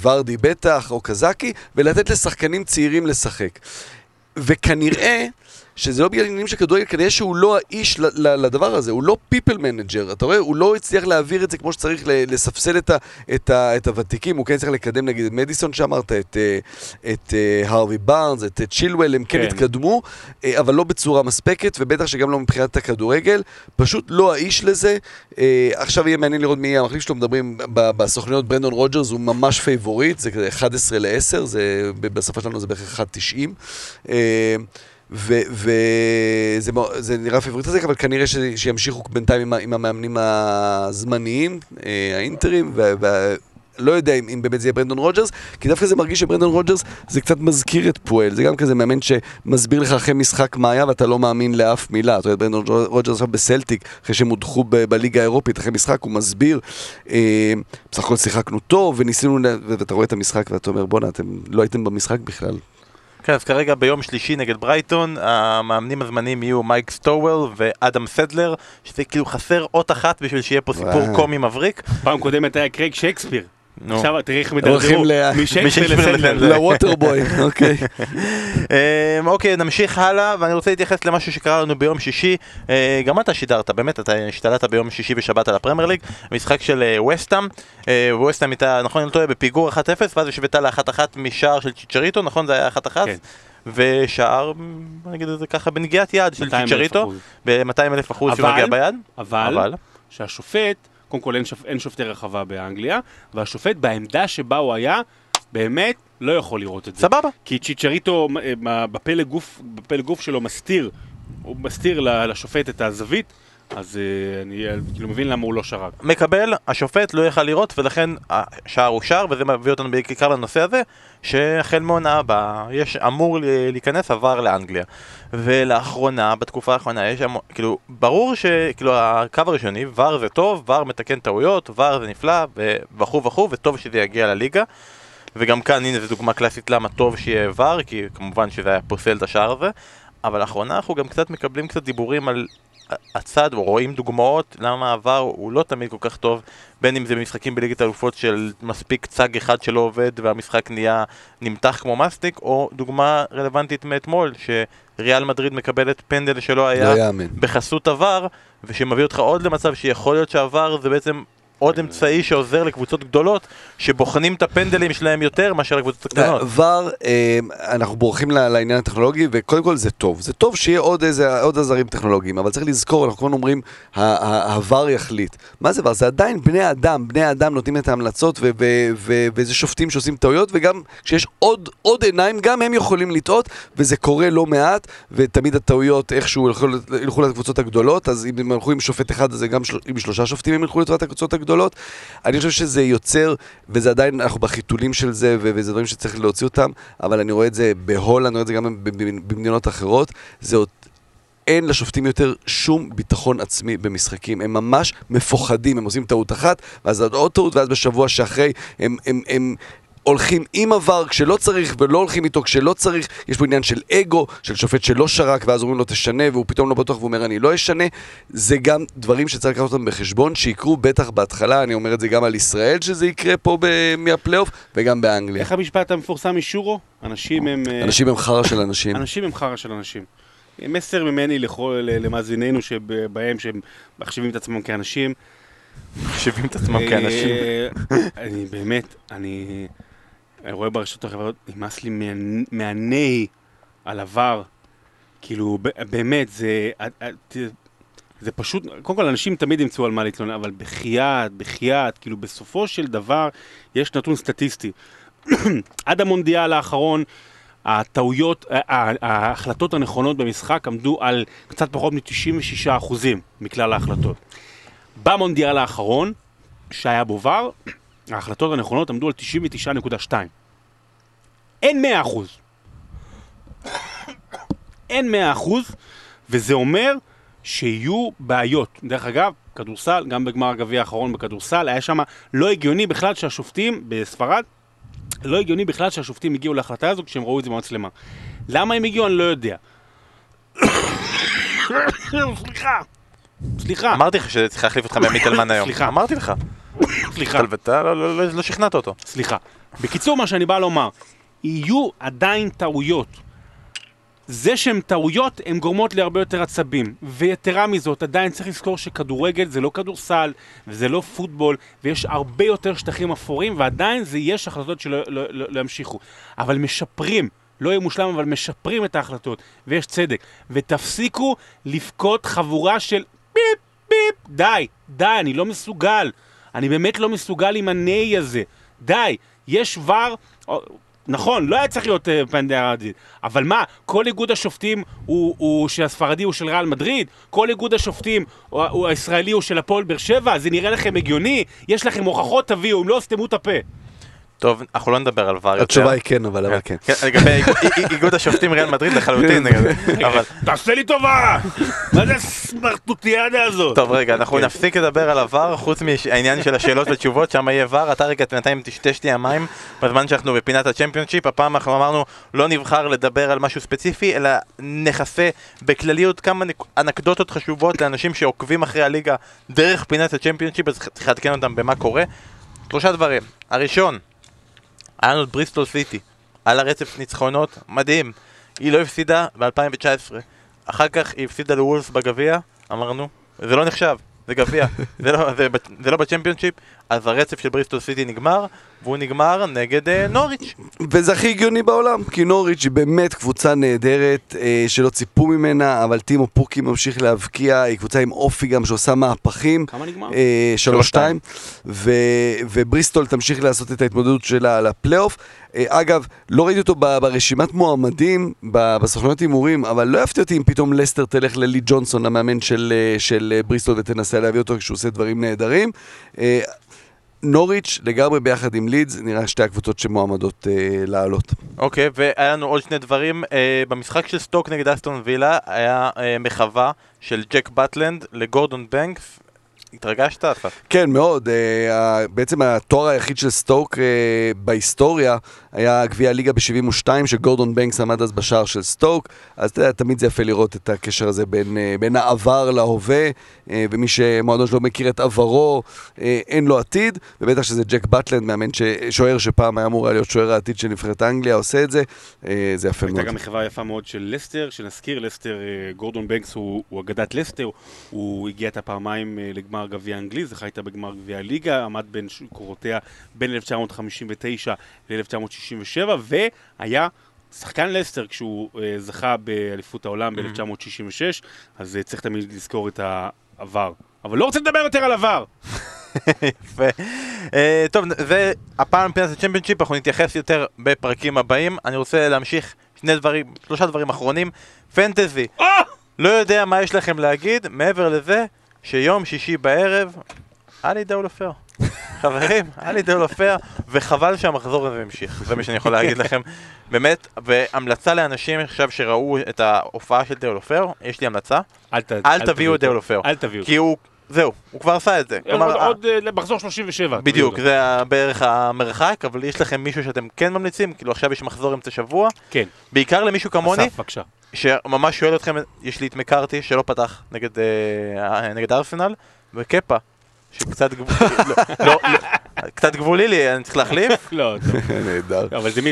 ורדי בטח או קזאקי, ולתת לשחקנים צעירים לשחק. וכנראה שזה לא בגלל עניינים של כדורגל, כנראה שהוא לא האיש לדבר הזה, הוא לא people manager, אתה רואה, הוא לא הצליח להעביר את זה כמו שצריך, לספסל את, ה, את, ה, את הוותיקים, הוא כן צריך לקדם נגיד את מדיסון שאמרת, את, את הרווי ברנס, את צ'ילואל, הם כן, כן התקדמו, אבל לא בצורה מספקת, ובטח שגם לא מבחינת הכדורגל, פשוט לא האיש לזה. עכשיו יהיה מעניין לראות מי המחליף שלו, מדברים בסוכניות, ברנדון רוג'רס הוא ממש פייבוריט, זה אחת עשרה לעשר, זה, בשפה שלנו זה בערך אחת תשעים, וזה נראה פייבוריט הזה, אבל כנראה שימשיכו בינתיים עם המאמנים הזמניים, האינטרים, ולא יודע אם באמת זה יהיה ברנדון רוג'רס, כי דווקא זה מרגיש שברנדון רוג'רס זה קצת מזכיר את פואל, זה גם כזה מאמן שמסביר לך אחרי משחק מה היה ואתה לא מאמין לאף מילה. אתה יודע, ברנדון רוג'רס עכשיו בסלטיק, אחרי שהם הודחו בליגה האירופית, אחרי משחק הוא מסביר, בסך הכל שיחקנו טוב וניסינו, ואתה רואה את המשחק ואתה אומר בונה, אתם לא הייתם במשחק בכלל. כן, אז כרגע ביום שלישי נגד ברייטון, המאמנים הזמניים יהיו מייק סטוואל ואדם סדלר, שזה כאילו חסר אות אחת בשביל שיהיה פה סיפור קומי מבריק. פעם קודמת היה קרייג שייקספיר. עכשיו תראה איך מדרדרו משייקספיר לסדלר. לווטרבוי, אוקיי. אוקיי, נמשיך הלאה, ואני רוצה להתייחס למשהו שקרה לנו ביום שישי. גם אתה שידרת, באמת, אתה השתלטת ביום שישי ושבת על הפרמייר ליג, משחק של וסטאם, וווסטאם הייתה, נכון, אני לא טועה, בפיגור אחת אפס, ואז השוותה לאחת אחת משער של צ'יצ'ריטו, נכון, זה היה אחת אחת? ושער, נגיד את זה ככה, בנגיעת יד של צ'יצ'ריטו, ב-מאתיים אלף אחוז שהוא נגיע ביד. אבל, שהשופט, קודם כל אין שופטי רחבה באנגליה, והשופט בעמדה שבה הוא היה, באמת לא יכול לראות את זה. סבבה. כי צ'יצ'ריטו בפלא גוף, בפלא גוף שלו מסתיר, הוא מסתיר לשופט את הזווית, אז אני כאילו מבין למה הוא לא שרק. מקבל, השופט לא יכל לראות, ולכן השער הוא שער, וזה מביא אותנו בעיקר לנושא הזה, שהחל מעונה הבאה, יש אמור להיכנס עבר לאנגליה. ולאחרונה, בתקופה האחרונה, יש אמור, כאילו, ברור שכאילו הקו הראשוני, ור זה טוב, ור מתקן טעויות, ור זה נפלא, וכו וכו, וטוב שזה יגיע לליגה. וגם כאן, הנה, זו דוגמה קלאסית למה טוב שיהיה ור, כי כמובן שזה היה פוסל את השער הזה. אבל לאחרונה אנחנו גם קצת מקבלים קצת דיבורים על הצד, רואים דוגמאות למה העבר הוא לא תמיד כל כך טוב, בין אם זה במשחקים בליגת האלופות של מספיק צג אחד שלא עובד והמשחק נהיה נמתח כמו מסטיק, או דוגמה רלוונטית מאתמול שריאל מדריד מקבלת פנדל שלא היה בחסות עבר, ושמביא אותך עוד למצב שיכול להיות שהעבר זה בעצם עוד אמצעי שעוזר לקבוצות גדולות שבוחנים את הפנדלים שלהם יותר מאשר לקבוצות הקטנות. ור, אנחנו בורחים לעניין הטכנולוגי, וקודם כל זה טוב. זה טוב שיהיה עוד עזרים טכנולוגיים, אבל צריך לזכור, אנחנו כבר אומרים, הוור יחליט. מה זה ור? זה עדיין בני אדם, בני אדם נותנים את ההמלצות, וזה שופטים שעושים טעויות, וגם כשיש עוד עיניים, גם הם יכולים לטעות, וזה קורה לא מעט, ותמיד הטעויות איכשהו ילכו לקבוצות הגדולות, אז אם הלכו עם שופט אחד, אז גם עם שלושה שופטים הם ילכו לטובת הקבוצות הגדולות. גדולות. אני חושב שזה יוצר, וזה עדיין, אנחנו בחיתולים של זה, וזה דברים שצריך להוציא אותם, אבל אני רואה את זה בהולנד, אני רואה את זה גם במדינות אחרות, זה עוד אין לשופטים יותר שום ביטחון עצמי במשחקים, הם ממש מפוחדים, הם עושים טעות אחת, ואז עוד טעות, ואז בשבוע שאחרי הם, הם, הם הולכים עם עבר כשלא צריך, ולא הולכים איתו כשלא צריך, יש פה עניין של אגו, של שופט שלא שרק, ואז אומרים לו תשנה, והוא פתאום לא בטוח, והוא אומר אני לא אשנה, זה גם דברים שצריך לקחת אותם בחשבון, שיקרו בטח בהתחלה, אני אומר את זה גם על ישראל, שזה יקרה פה מהפלייאוף, וגם באנגליה. איך המשפט המפורסם משורו? אנשים הם... אנשים הם חרא של אנשים. אנשים הם חרא של אנשים. מסר ממני למאזינינו שבהם, שהם מחשיבים את עצמם כאנשים. מחשיבים את עצמם כאנשים. אני באמת, אני... אני רואה ברשתות החברתיות, נמאס לי מעני על עבר, כאילו באמת זה, זה פשוט, קודם כל אנשים תמיד ימצאו על מה להתלונן, אבל בחייאת, בחייאת, כאילו בסופו של דבר יש נתון סטטיסטי. עד המונדיאל האחרון, הטעויות, ההחלטות הנכונות במשחק עמדו על קצת פחות מ-תשעים ושישה אחוז מכלל ההחלטות. במונדיאל האחרון, שהיה בו ור, ההחלטות הנכונות עמדו על תשעים ותשע נקודה שתיים. אין מאה אחוז. אין מאה אחוז, וזה אומר שיהיו בעיות. דרך אגב, כדורסל, גם בגמר הגביע האחרון בכדורסל, היה שם לא הגיוני בכלל שהשופטים, בספרד, לא הגיוני בכלל שהשופטים הגיעו להחלטה הזו כשהם ראו את זה במצלמה. למה הם הגיעו? אני לא יודע. סליחה. סליחה. אמרתי לך שצריך להחליף אותך במיטלמן היום. סליחה. אמרתי לך. סליחה. אתה לא שכנעת אותו. סליחה. בקיצור, מה שאני בא לומר, יהיו עדיין טעויות. זה שהן טעויות, הן גורמות להרבה יותר עצבים. ויתרה מזאת, עדיין צריך לזכור שכדורגל זה לא כדורסל, וזה לא פוטבול, ויש הרבה יותר שטחים אפורים, ועדיין זה יש החלטות שלא ימשיכו. אבל משפרים, לא יהיה מושלם, אבל משפרים את ההחלטות, ויש צדק. ותפסיקו לפקוד חבורה של ביפ, ביפ, די, די, אני לא מסוגל. אני באמת לא מסוגל עם הנאי הזה. די, יש ור... נכון, לא היה צריך להיות פנדל, אבל מה, כל איגוד השופטים הוא שהספרדי הוא של ריאל מדריד, כל איגוד השופטים הישראלי הוא של הפועל באר שבע, זה נראה לכם הגיוני? יש לכם הוכחות, תביאו, אם לא, סתמו את הפה. טוב, אנחנו לא נדבר על ור יותר. התשובה היא כן, אבל אבל כן. לגבי איגוד השופטים ריאל מדריד לחלוטין. תעשה לי טובה! מה זה הסמרטוטיאדה הזאת? טוב, רגע, אנחנו נפסיק לדבר על ור, חוץ מהעניין של השאלות ותשובות, שם יהיה ור, אתה רגע בינתיים תשתי המים, בזמן שאנחנו בפינת הצ'מפיונשיפ, הפעם אנחנו אמרנו, לא נבחר לדבר על משהו ספציפי, אלא נחסה בכלליות כמה אנקדוטות חשובות לאנשים שעוקבים אחרי הליגה דרך פינת הצ'מפיונשיפ, אז צריך להתקן אותם במה קורה. שלושה דברים. הראשון, היה לנו את בריסטול סיטי, על הרצף ניצחונות, מדהים, היא לא הפסידה ב-אלפיים תשע עשרה, אחר כך היא הפסידה לוולס בגביע, אמרנו, זה לא נחשב, זה גביע, זה לא, זה, זה לא בצ'מפיונשיפ, אז הרצף של בריסטול סיטי נגמר, והוא נגמר נגד אה, נוריץ'. וזה הכי הגיוני בעולם, כי נוריץ' היא באמת קבוצה נהדרת, אה, שלא ציפו ממנה, אבל טימו פוקי ממשיך להבקיע, היא קבוצה עם אופי גם שעושה מהפכים. כמה נגמר? אה, שלוש שתיים. ו- ובריסטול תמשיך לעשות את ההתמודדות שלה על הפלייאוף. אה, אגב, לא ראיתי אותו ב- ברשימת מועמדים, ב- בסוכנות הימורים, אבל לא יפתיע אותי אם פתאום לסטר תלך ללי ג'ונסון, המאמן של, של בריסטול, ותנסה להביא אותו כשהוא עושה דברים נהדרים. אה, נוריץ' לגמרי ביחד עם לידס, נראה שתי הקבוצות שמועמדות אה, לעלות. אוקיי, okay, והיה לנו עוד שני דברים. אה, במשחק של סטוק נגד אסטון וילה, היה אה, מחווה של ג'ק בטלנד לגורדון בנקס. התרגשת? כן, מאוד. אה, בעצם התואר היחיד של סטוק אה, בהיסטוריה היה גביע ליגה ב-שבעים ושתיים, שגורדון בנקס עמד אז בשער של סטוק, אז אה, תמיד זה יפה לראות את הקשר הזה בין, אה, בין העבר להווה, אה, ומי שמועדון שלא מכיר את עברו, אה, אין לו עתיד, ובטח שזה ג'ק בטלנד, מאמן ש... שוער שפעם היה אמור להיות שוער העתיד של נבחרת אנגליה, עושה את זה, אה, זה יפה מאוד. הייתה גם מחווה יפה מאוד של לסטר, שנזכיר לסטר, אה, גורדון בנקס הוא, הוא אגדת לסטר, הוא הגיע את הפעמיים אה, לגמר גביע אנגלי, זכה איתה בגמר גביע ליגה, עמד בין קורותיה בין אלף תשע מאות חמישים ותשע ל-אלף תשע מאות שישים ושבע, והיה שחקן לסטר כשהוא אה, זכה באליפות העולם ב-אלף תשע מאות שישים ושש, אז אה, צריך תמיד לזכור את העבר. אבל לא רוצה לדבר יותר על עבר! יפה. אה, טוב, זה הפעם פינת הצ'מפיונשיפ, אנחנו נתייחס יותר בפרקים הבאים. אני רוצה להמשיך שני דברים, שלושה דברים אחרונים. פנטזי. לא יודע מה יש לכם להגיד, מעבר לזה, שיום שישי בערב, אלי דאול אופר. חברים, אלי דאול אופר, וחבל שהמחזור הזה המשיך. זה מה שאני יכול להגיד לכם. באמת, והמלצה לאנשים עכשיו שראו את ההופעה של דאול אופר, יש לי המלצה, אל תביאו את דאול אופר. אל תביאו. כי הוא, זהו, הוא כבר עשה את זה. עוד מחזור שלושים ושבע. בדיוק, זה בערך המרחק, אבל יש לכם מישהו שאתם כן ממליצים, כאילו עכשיו יש מחזור אמצע שבוע. כן. בעיקר למישהו כמוני. אסף, בבקשה. שממש שואל אתכם, יש לי את מקארתי שלא פתח נגד, אה, נגד ארסנל, וקפה, שקצת גבול, לא, לא, לא, קצת גבולי לי, אני צריך להחליף? לא, נהדר. אבל זה מי,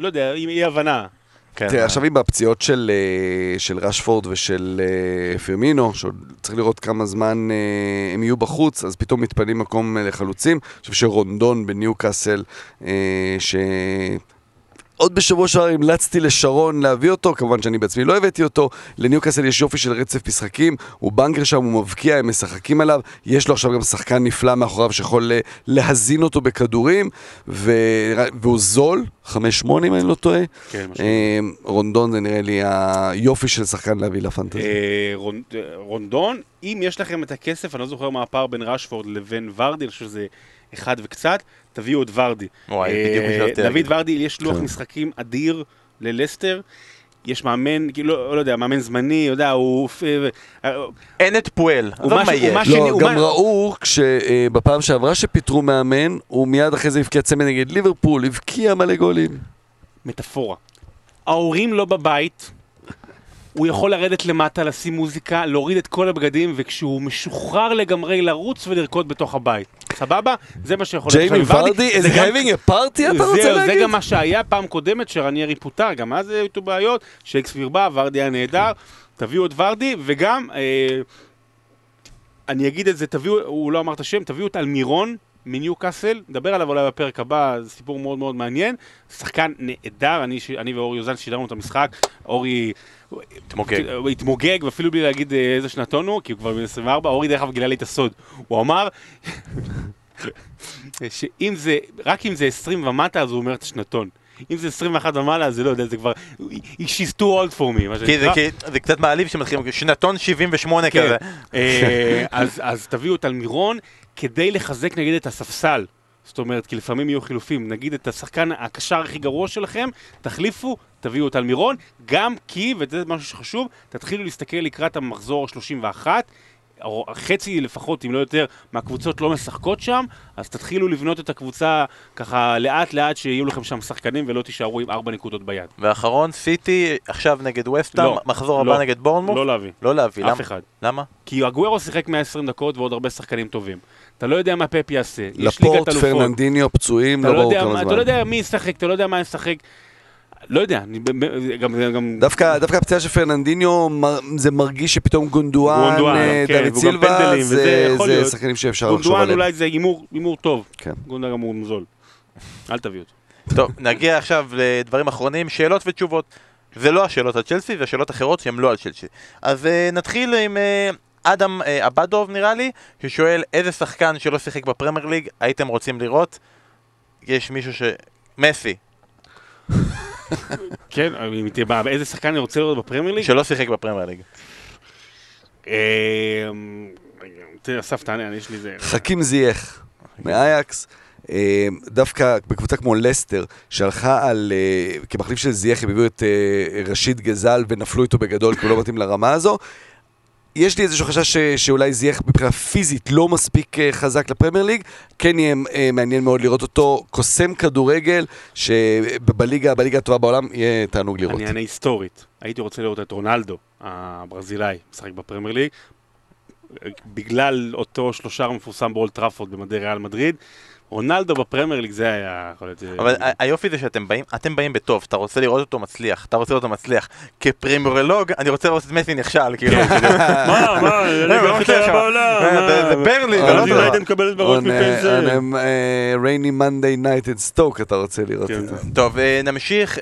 לא יודע, אי הבנה. תראה, עכשיו עם הפציעות של רשפורד ושל פרמינו, שצריך לראות כמה זמן הם יהיו בחוץ, אז פתאום מתפנים מקום לחלוצים. אני חושב שרונדון בניו קאסל, ש... עוד בשבוע שער המלצתי לשרון להביא אותו, כמובן שאני בעצמי לא הבאתי אותו. לניוקאסל יש יופי של רצף משחקים, הוא בנקר שם, הוא מבקיע, הם משחקים עליו, יש לו עכשיו גם שחקן נפלא מאחוריו שיכול להזין אותו בכדורים, ו... והוא זול, חמש שמונים אני לא טועה. כן, משהו. רונדון זה נראה לי היופי של שחקן להביא לפנטזיה. רונדון, אם יש לכם את הכסף, אני לא זוכר מה הפער בין רשפורד לבין ורדי, אני חושב שזה אחד וקצת, תביאו את ורדי. דוד ורדי, יש לוח משחקים אדיר ללסטר, יש מאמן, לא יודע, מאמן זמני, יודע, הוא... אין את פועל, לא מה יש. לא, גם ראו, בפעם שעברה שפיתרו מאמן, הוא מיד אחרי זה הבקיע צמד נגד ליברפול, הבקיע מלא גולים. מטאפורה. ההורים לא בבית, הוא יכול לרדת למטה, לשים מוזיקה, להוריד את כל הבגדים, וכשהוא משוחרר לגמרי לרוץ ולרקוד בתוך הבית. סבבה? זה מה שיכול להיות. ג'יימי ורדי is having a party, אתה רוצה להגיד? זה גם מה שהיה פעם קודמת, שרניארי פוטר, גם אז היו בעיות, שייקספיר בא, ורדי היה נהדר, תביאו את ורדי, וגם, אני אגיד את זה, תביאו, הוא לא אמר את השם, תביאו את אלמירון, מניו קאסל, נדבר עליו אולי בפרק הבא, זה סיפור מאוד מאוד מעניין, שחקן נהדר, אני, אני ואורי יוזן שידרנו את המשחק, אורי התמוגג, ואפילו בלי להגיד איזה שנתון הוא, כי הוא כבר ב-עשרים וארבע, אורי דרך אגב גילה לי את הסוד, הוא אמר שאם זה, רק אם זה עשרים ומטה, אז הוא אומר את השנתון. אם זה עשרים ואחת ומעלה, זה לא יודע, זה כבר... She's too old for me. זה קצת מעליב שמתחילים, שנתון שבעים ושמונה כזה. אז תביאו את אלמירון כדי לחזק נגיד את הספסל. זאת אומרת, כי לפעמים יהיו חילופים. נגיד את השחקן הקשר הכי גרוע שלכם, תחליפו, תביאו את אלמירון, גם כי, וזה משהו שחשוב, תתחילו להסתכל לקראת המחזור שלושים ואחת, חצי לפחות, אם לא יותר, מהקבוצות לא משחקות שם, אז תתחילו לבנות את הקבוצה ככה לאט לאט שיהיו לכם שם שחקנים ולא תישארו עם ארבע נקודות ביד. ואחרון, סיטי עכשיו נגד ווסטהאם, מחזור הבא נגד בורנמוט. לא להביא. לא להביא. אף אחד. למה? כי אגוארו שיחק מאה ועשרים דקות ועוד הרבה שחקנים טובים. אתה לא יודע מה פפי יעשה. לפורט, פרננדיניו, פצועים, לא ברור כמה זמן. אתה לא יודע מי ישחק, אתה לא יודע מה ישחק. לא יודע, אני גם... דווקא הפציעה של פרננדיניו, זה מרגיש שפתאום גונדואן, דוד סילבה, זה שחקנים שאפשר לחשוב עליהם. גונדואן אולי זה הימור טוב, גונדואן גם הוא מוזול. אל תביא אותו. טוב, נגיע עכשיו לדברים אחרונים, שאלות ותשובות. זה לא השאלות על צ'לסי, זה שאלות אחרות שהן לא על צ'לסי. אז נתחיל עם אדם אבדוב, נראה לי, ששואל איזה שחקן שלא שיחק בפרמייר ליג הייתם רוצים לראות? יש מישהו ש... מסי. כן, איזה שחקן אני רוצה לראות בפרמייר ליג? שלא שיחק בפרמייר ליג. תראה, אסף תענה, יש לי זה... חכים זייח, מאייקס. דווקא בקבוצה כמו לסטר שהלכה על, כמחליף של זייח הם הביאו את רשיד גזל ונפלו איתו בגדול כי הוא לא מתאים לרמה הזו. יש לי איזשהו חשש שאולי זייח מבחינה פיזית לא מספיק חזק לפרמייר ליג, כן יהיה מעניין מאוד לראות אותו קוסם כדורגל שבליגה הטובה בעולם יהיה תענוג לראות. אני אענה היסטורית, הייתי רוצה לראות את רונלדו הברזילאי משחק בפרמייר ליג בגלל אותו שלושה מפורסם באולד טראפורד במדי ריאל מדריד. רונלדו בפרמייר ליג זה היה... אבל היופי זה שאתם באים, אתם באים בטוב, אתה רוצה לראות אותו מצליח, אתה רוצה לראות אותו מצליח, כפרמיורלוג, אני רוצה לראות את מסי נכשל, כאילו. מה, מה, אני חושב בעולם. זה ברלי, זה לא דבר. אני מקבל את בראש מפנזל. רייני מנדי נייט אין סטוק, אתה רוצה לראות את זה. טוב, נמשיך,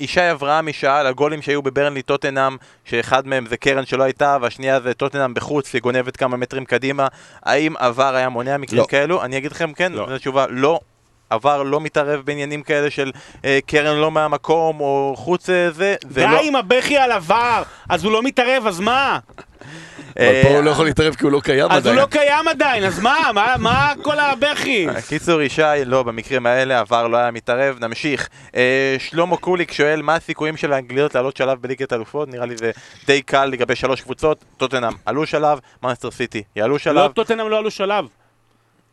ישי אברהם ישאל, הגולים שהיו בברלי טוטנאם, שאחד מהם זה קרן שלא הייתה, והשנייה זה טוטנאם בחוץ, גונבת כמה מטרים קדימה, האם עבר היה מונע מקרים כאלו? אני אגיד לכם כן. התשובה לא, עבר לא מתערב בעניינים כאלה של אה, קרן לא מהמקום או חוץ זה, זה די לא... עם הבכי על עבר, אז הוא לא מתערב, אז מה? אבל פה הוא לא יכול להתערב כי הוא לא קיים עדיין. אז הוא לא קיים עדיין, אז מה? מה כל הבכי? קיצור ישי, לא, במקרים האלה עבר לא היה מתערב, נמשיך. שלמה קוליק שואל, מה הסיכויים של האנגליות לעלות שלב בליגת אלופות? נראה לי זה די קל לגבי שלוש קבוצות, טוטנאם עלו שלב, מאנסטר סיטי יעלו שלב. לא, טוטנאם לא עלו שלב.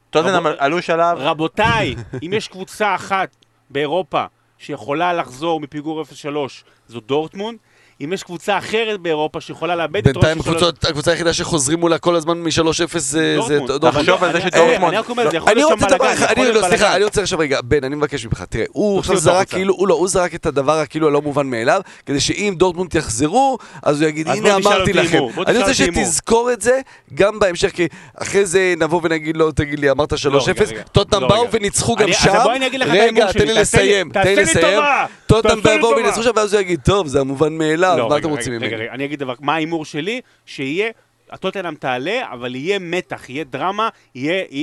טוטנאם עלו שלב. רבותיי, אם יש קבוצה אחת באירופה שיכולה לחזור מפיגור אפס שלוש, זו דורטמונד. אם יש קבוצה אחרת באירופה שיכולה לאבד את ראש... בינתיים הקבוצה היחידה שחוזרים מולה כל הזמן מ-שלוש אפס זה דורטמונד. תחשוב על זה שדורטמונד... אני רוצה עכשיו רגע, בן, אני מבקש ממך, תראה, הוא זרק את הדבר כאילו הלא מובן מאליו, כדי שאם דורטמונד יחזרו, אז הוא יגיד, הנה אמרתי לכם. אני רוצה שתזכור את זה גם בהמשך, כי אחרי זה נבוא ונגיד לו, תגיד לי, אמרת שלוש אפס, טוטנאם באו וניצחו גם שם. רגע, תן לי לסיים, תן לי לסיים. טוטנאם באו וניצחו שם, ואז הוא יגיד, טוב, זה המובן מאליו. מה אתם רוצים ממני? אני אגיד דבר, מה האימור שלי? שיהיה, הטוטנאם תעלה, אבל יהיה מתח, יהיה דרמה,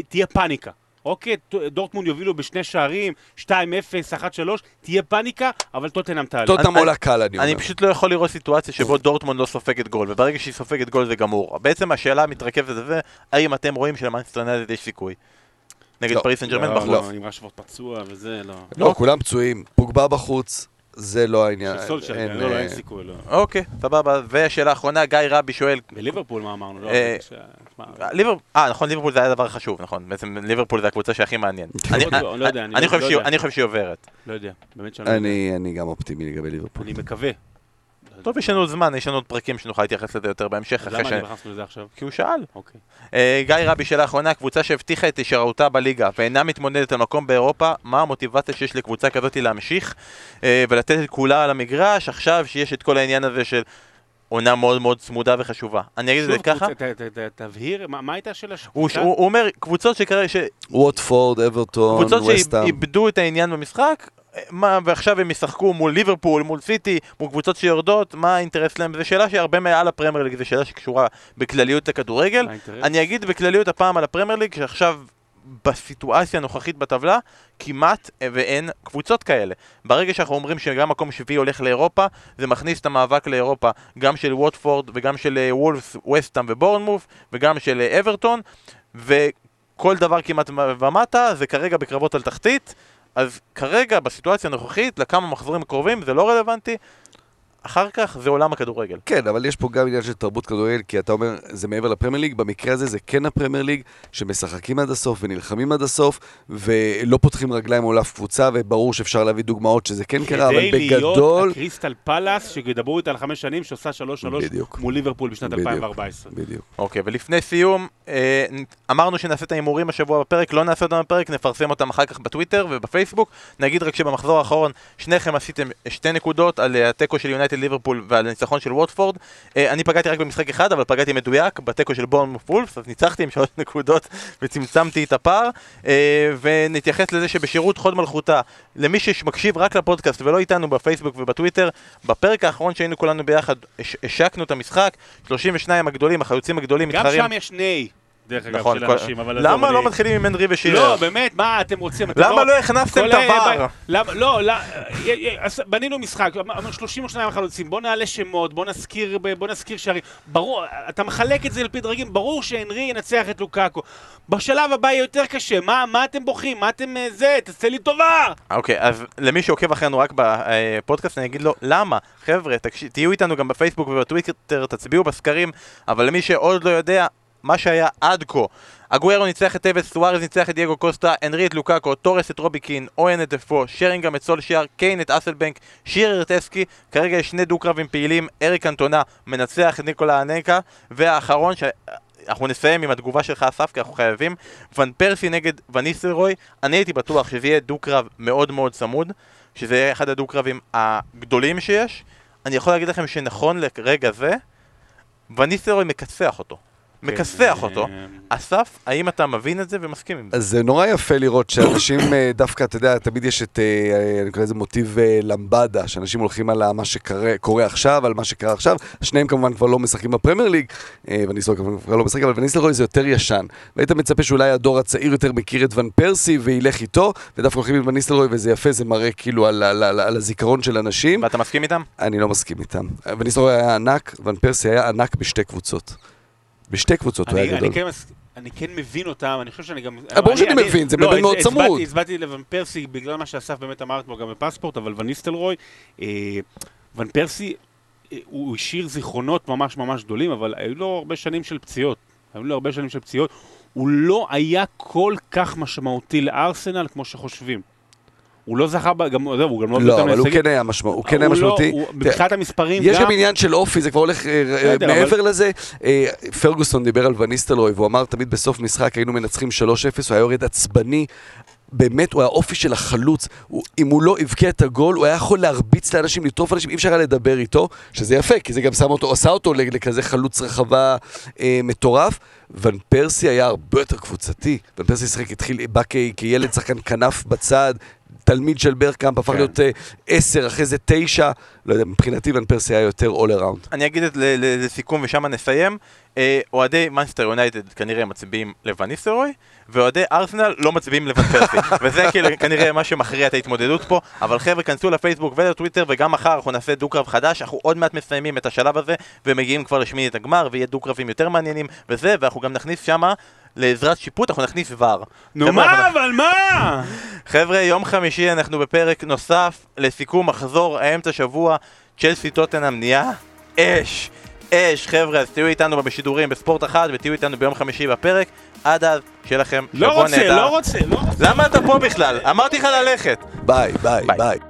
תהיה פאניקה. אוקיי, דורטמונד יובילו בשני שערים, שתיים אפס, אחת שלוש, תהיה פאניקה, אבל טוטנאם תעלה. טוטנאם עולה קל, אני אומר. אני פשוט לא יכול לראות סיטואציה שבו דורטמונד לא סופגת גול, וברגע שהיא סופגת גול זה גמור. בעצם השאלה המתרכבת הזה, האם אתם רואים שלמנצ'סטר יונייטד יש סיכוי? נגד פריס סן ז'רמן בחוץ. לא, אני רואה שפורט פצוע וזה, לא. לא, כולם פצועים, פוגבה בחוץ. זה לא העניין. אין סיכוי, לא. אוקיי, סבבה. והשאלה האחרונה, גיא רבי שואל... בליברפול מה אמרנו? אה, נכון, ליברפול זה היה דבר חשוב, נכון. בעצם ליברפול זה הקבוצה שהכי מעניין. אני חושב שהיא עוברת. לא יודע, באמת שאני... אני גם אופטימי לגבי ליברפול. אני מקווה. טוב, יש לנו עוד זמן, יש לנו עוד פרקים שנוכל להתייחס לזה יותר בהמשך. למה אני נכנסנו לזה עכשיו? כי הוא שאל. גיא רבי, שאלה האחרונה, קבוצה שהבטיחה את הישארותה בליגה ואינה מתמודדת על מקום באירופה, מה המוטיבציה שיש לקבוצה כזאת להמשיך ולתת את כולה על המגרש, עכשיו שיש את כל העניין הזה של עונה מאוד מאוד צמודה וחשובה. אני אגיד את זה ככה. תבהיר, מה הייתה השאלה? הוא אומר, קבוצות שכרגע... ווטפורד, אברטון, וסטהאם. קבוצות שאיבדו את העניין במשחק מה, ועכשיו הם ישחקו מול ליברפול, מול סיטי, מול קבוצות שיורדות, מה האינטרס להם? זו שאלה שהרבה מעל הפרמייר ליג, זו שאלה שקשורה בכלליות לכדורגל. אני אגיד בכלליות הפעם על הפרמייר ליג, שעכשיו בסיטואציה הנוכחית בטבלה, כמעט ואין קבוצות כאלה. ברגע שאנחנו אומרים שגם מקום שביעי הולך לאירופה, זה מכניס את המאבק לאירופה, גם של ווטפורד וגם של וולפס, וסטהאם ובורנמוף, וגם של אברטון, וכל דבר כמעט ומטה, זה כרגע בקרבות על תחתית. אז כרגע, בסיטואציה הנוכחית, לכמה מחזורים קרובים, זה לא רלוונטי. אחר כך זה עולם הכדורגל. כן, אבל יש פה גם עניין של תרבות כדורגל, כי אתה אומר, זה מעבר לפרמייר ליג, במקרה הזה זה כן הפרמייר ליג, שמשחקים עד הסוף ונלחמים עד הסוף, ולא פותחים רגליים או לאף קבוצה, וברור שאפשר להביא דוגמאות שזה כן קרה, אבל בגדול... כדי להיות הקריסטל פלאס, שדברו איתה על חמש שנים, שעושה שלוש שלוש מול ליברפול בשנת אלפיים וארבע עשרה. בדיוק. אוקיי, ולפני סיום, אמרנו שנעשה את ההימורים השבוע בפרק, לא נעשה אותם בפרק, נפרסם אותם אחר כך בטוויטר ובפייסבוק. נגיד רק שבמחזור האחרון שניכם עשיתם שתי נקודות על התיקו של יונייטד ליברפול ועל הניצחון של ווטפורד. אני פגעתי רק במשחק אחד, אבל פגעתי מדויק בתיקו של בורנמות' וולפס, אז ניצחתי עם שלוש נקודות וצמצמתי את הפער. ונתייחס לזה שבשירות חוד מלכותה, למי שמקשיב רק לפודקאסט ולא איתנו בפייסבוק ובטוויטר, בפרק האחרון שהיינו כולנו ביחד, השקנו את המשחק, שלושים ושניים הגדולים, החלוצים הגדולים מתחרים. גם שם יש שני. דרך אגב של אנשים, אבל... למה לא מתחילים עם אנרי ושילר? לא, באמת, מה אתם רוצים? למה לא הכנסתם את הבר? לא, בנינו משחק, שלושים ושניים חלוצים, בוא נעלה שמות, בוא נזכיר, בוא נזכיר שערים, ברור, אתה מחלק את זה לפי דרגים, ברור שאנרי ינצח את לוקאקו, בשלב הבא יהיה יותר קשה, מה אתם בוכים? מה אתם זה? תעשה לי טובה! אוקיי, אז למי שעוקב אחרינו רק בפודקאסט, אני אגיד לו, למה? חבר'ה, תהיו איתנו גם בפייסבוק ובטוויטר, תצביעו בסקרים, אבל למי שעוד לא יודע, מה שהיה עד כה, אגוארו ניצח את טבס, סוארז ניצח את דייגו קוסטה, אנרי את לוקאקו, טורס את רובי קין, אוהן את דפו, שרינגה את סולשיאר, קיין את אסלבנק, שירר את אסקי, כרגע יש שני דו-קרבים פעילים, אריק אנטונה מנצח את ניקולה אנקה, והאחרון ש... אנחנו נסיים עם התגובה שלך אסף, כי אנחנו חייבים, ון פרסי נגד וניסלרוי, אני הייתי בטוח שזה יהיה דו-קרב מאוד מאוד צמוד, שזה יהיה אחד הדו-קרבים הגדולים שיש, אני יכול להגיד לכם שנכון לרגע זה, וניסלרוי מקצח אותו. מקסח אותו. אסף, האם אתה מבין את זה ומסכים עם זה? זה נורא יפה לראות שאנשים דווקא, אתה יודע, תמיד יש את, אני קורא לזה מוטיב למבדה, שאנשים הולכים על מה שקורה עכשיו, על מה שקרה עכשיו, שניהם כמובן כבר לא משחקים בפרמייר ליג, וניסלרוי כמובן כבר לא משחק, אבל וניסלרוי זה יותר ישן, והיית מצפה שאולי הדור הצעיר יותר מכיר את ון פרסי וילך איתו, ודווקא הולכים עם וניסלרוי, וזה יפה, זה מראה כאילו על הזיכרון של אנשים. ואתה מסכים איתם? אני לא מסכים איתם. וניסלרוי היה ענק, ון פרסי היה ענק בשתי קבוצות. בשתי קבוצות הוא היה גדול. אני כן מבין אותם, אני חושב שאני גם... ברור שאני מבין, זה מבין מאוד צמוד. הצבעתי לוון פרסי בגלל מה שאסף באמת אמר כבר גם בפספורט, אבל וניסטלרוי, ון פרסי הוא השאיר זיכרונות ממש ממש גדולים, אבל היו לו הרבה שנים של פציעות. היו לו הרבה שנים של פציעות. הוא לא היה כל כך משמעותי לארסנל כמו שחושבים. הוא לא זכה, גם, זהו, הוא גם לא... לא, אבל הוא כן היה משמעותי. מבחינת המספרים גם... יש גם עניין של אופי, זה כבר הולך מעבר לזה. פרגוסון דיבר על וניסטלרוי, והוא אמר תמיד בסוף משחק, היינו מנצחים שלוש אפס, הוא היה יורד עצבני, באמת הוא היה אופי של החלוץ, אם הוא לא הבקיע את הגול, הוא היה יכול להרביץ לאנשים, לטרוף אנשים, אי אפשר היה לדבר איתו, שזה יפה, כי זה גם עשה אותו לכזה חלוץ רחבה מטורף. ון פרסי היה הרבה יותר קבוצתי, ון פרסי שחק התחיל, בא כילד שחקן כנף בצד, תלמיד של ברקאמפ, הפך להיות עשר, אחרי זה תשע, לא יודע, מבחינתי ון פרסי היה יותר all around. אני אגיד את לסיכום ושם נסיים, אוהדי מנצ'סטר יונייטד כנראה מצביעים לוון ניסלרוי, ואוהדי ארסנל לא מצביעים לוון פרסי, וזה כנראה מה שמכריע את ההתמודדות פה, אבל חבר'ה, כנסו לפייסבוק ולטוויטר, וגם מחר אנחנו נעשה דו-קרב חדש, אנחנו עוד מעט מסיימים את השלב הזה, ומגיעים כבר לשמינית הגמר, ויהיה דו-קרבים יותר מעניינים, וזה, ואנחנו גם נכניס שמה לעזרת שיפוט, אנחנו נכניס ור. נו מה, אבל מה? חבר'ה, יום חמישי אנחנו בפרק נוסף, לסיכום מחזור האמצע שבוע, צ'לסי טוטנהאם נהיה אש, אש, חבר'ה, אז תהיו איתנו בשידורים בספורט אחד, ותהיו איתנו ביום חמישי בפרק, עד אז, שיהיה לכם שבוע נהדר. לא רוצה, לא רוצה, לא רוצה. למה אתה פה בכלל? אמרתי לך ללכת. ביי, ביי, ביי.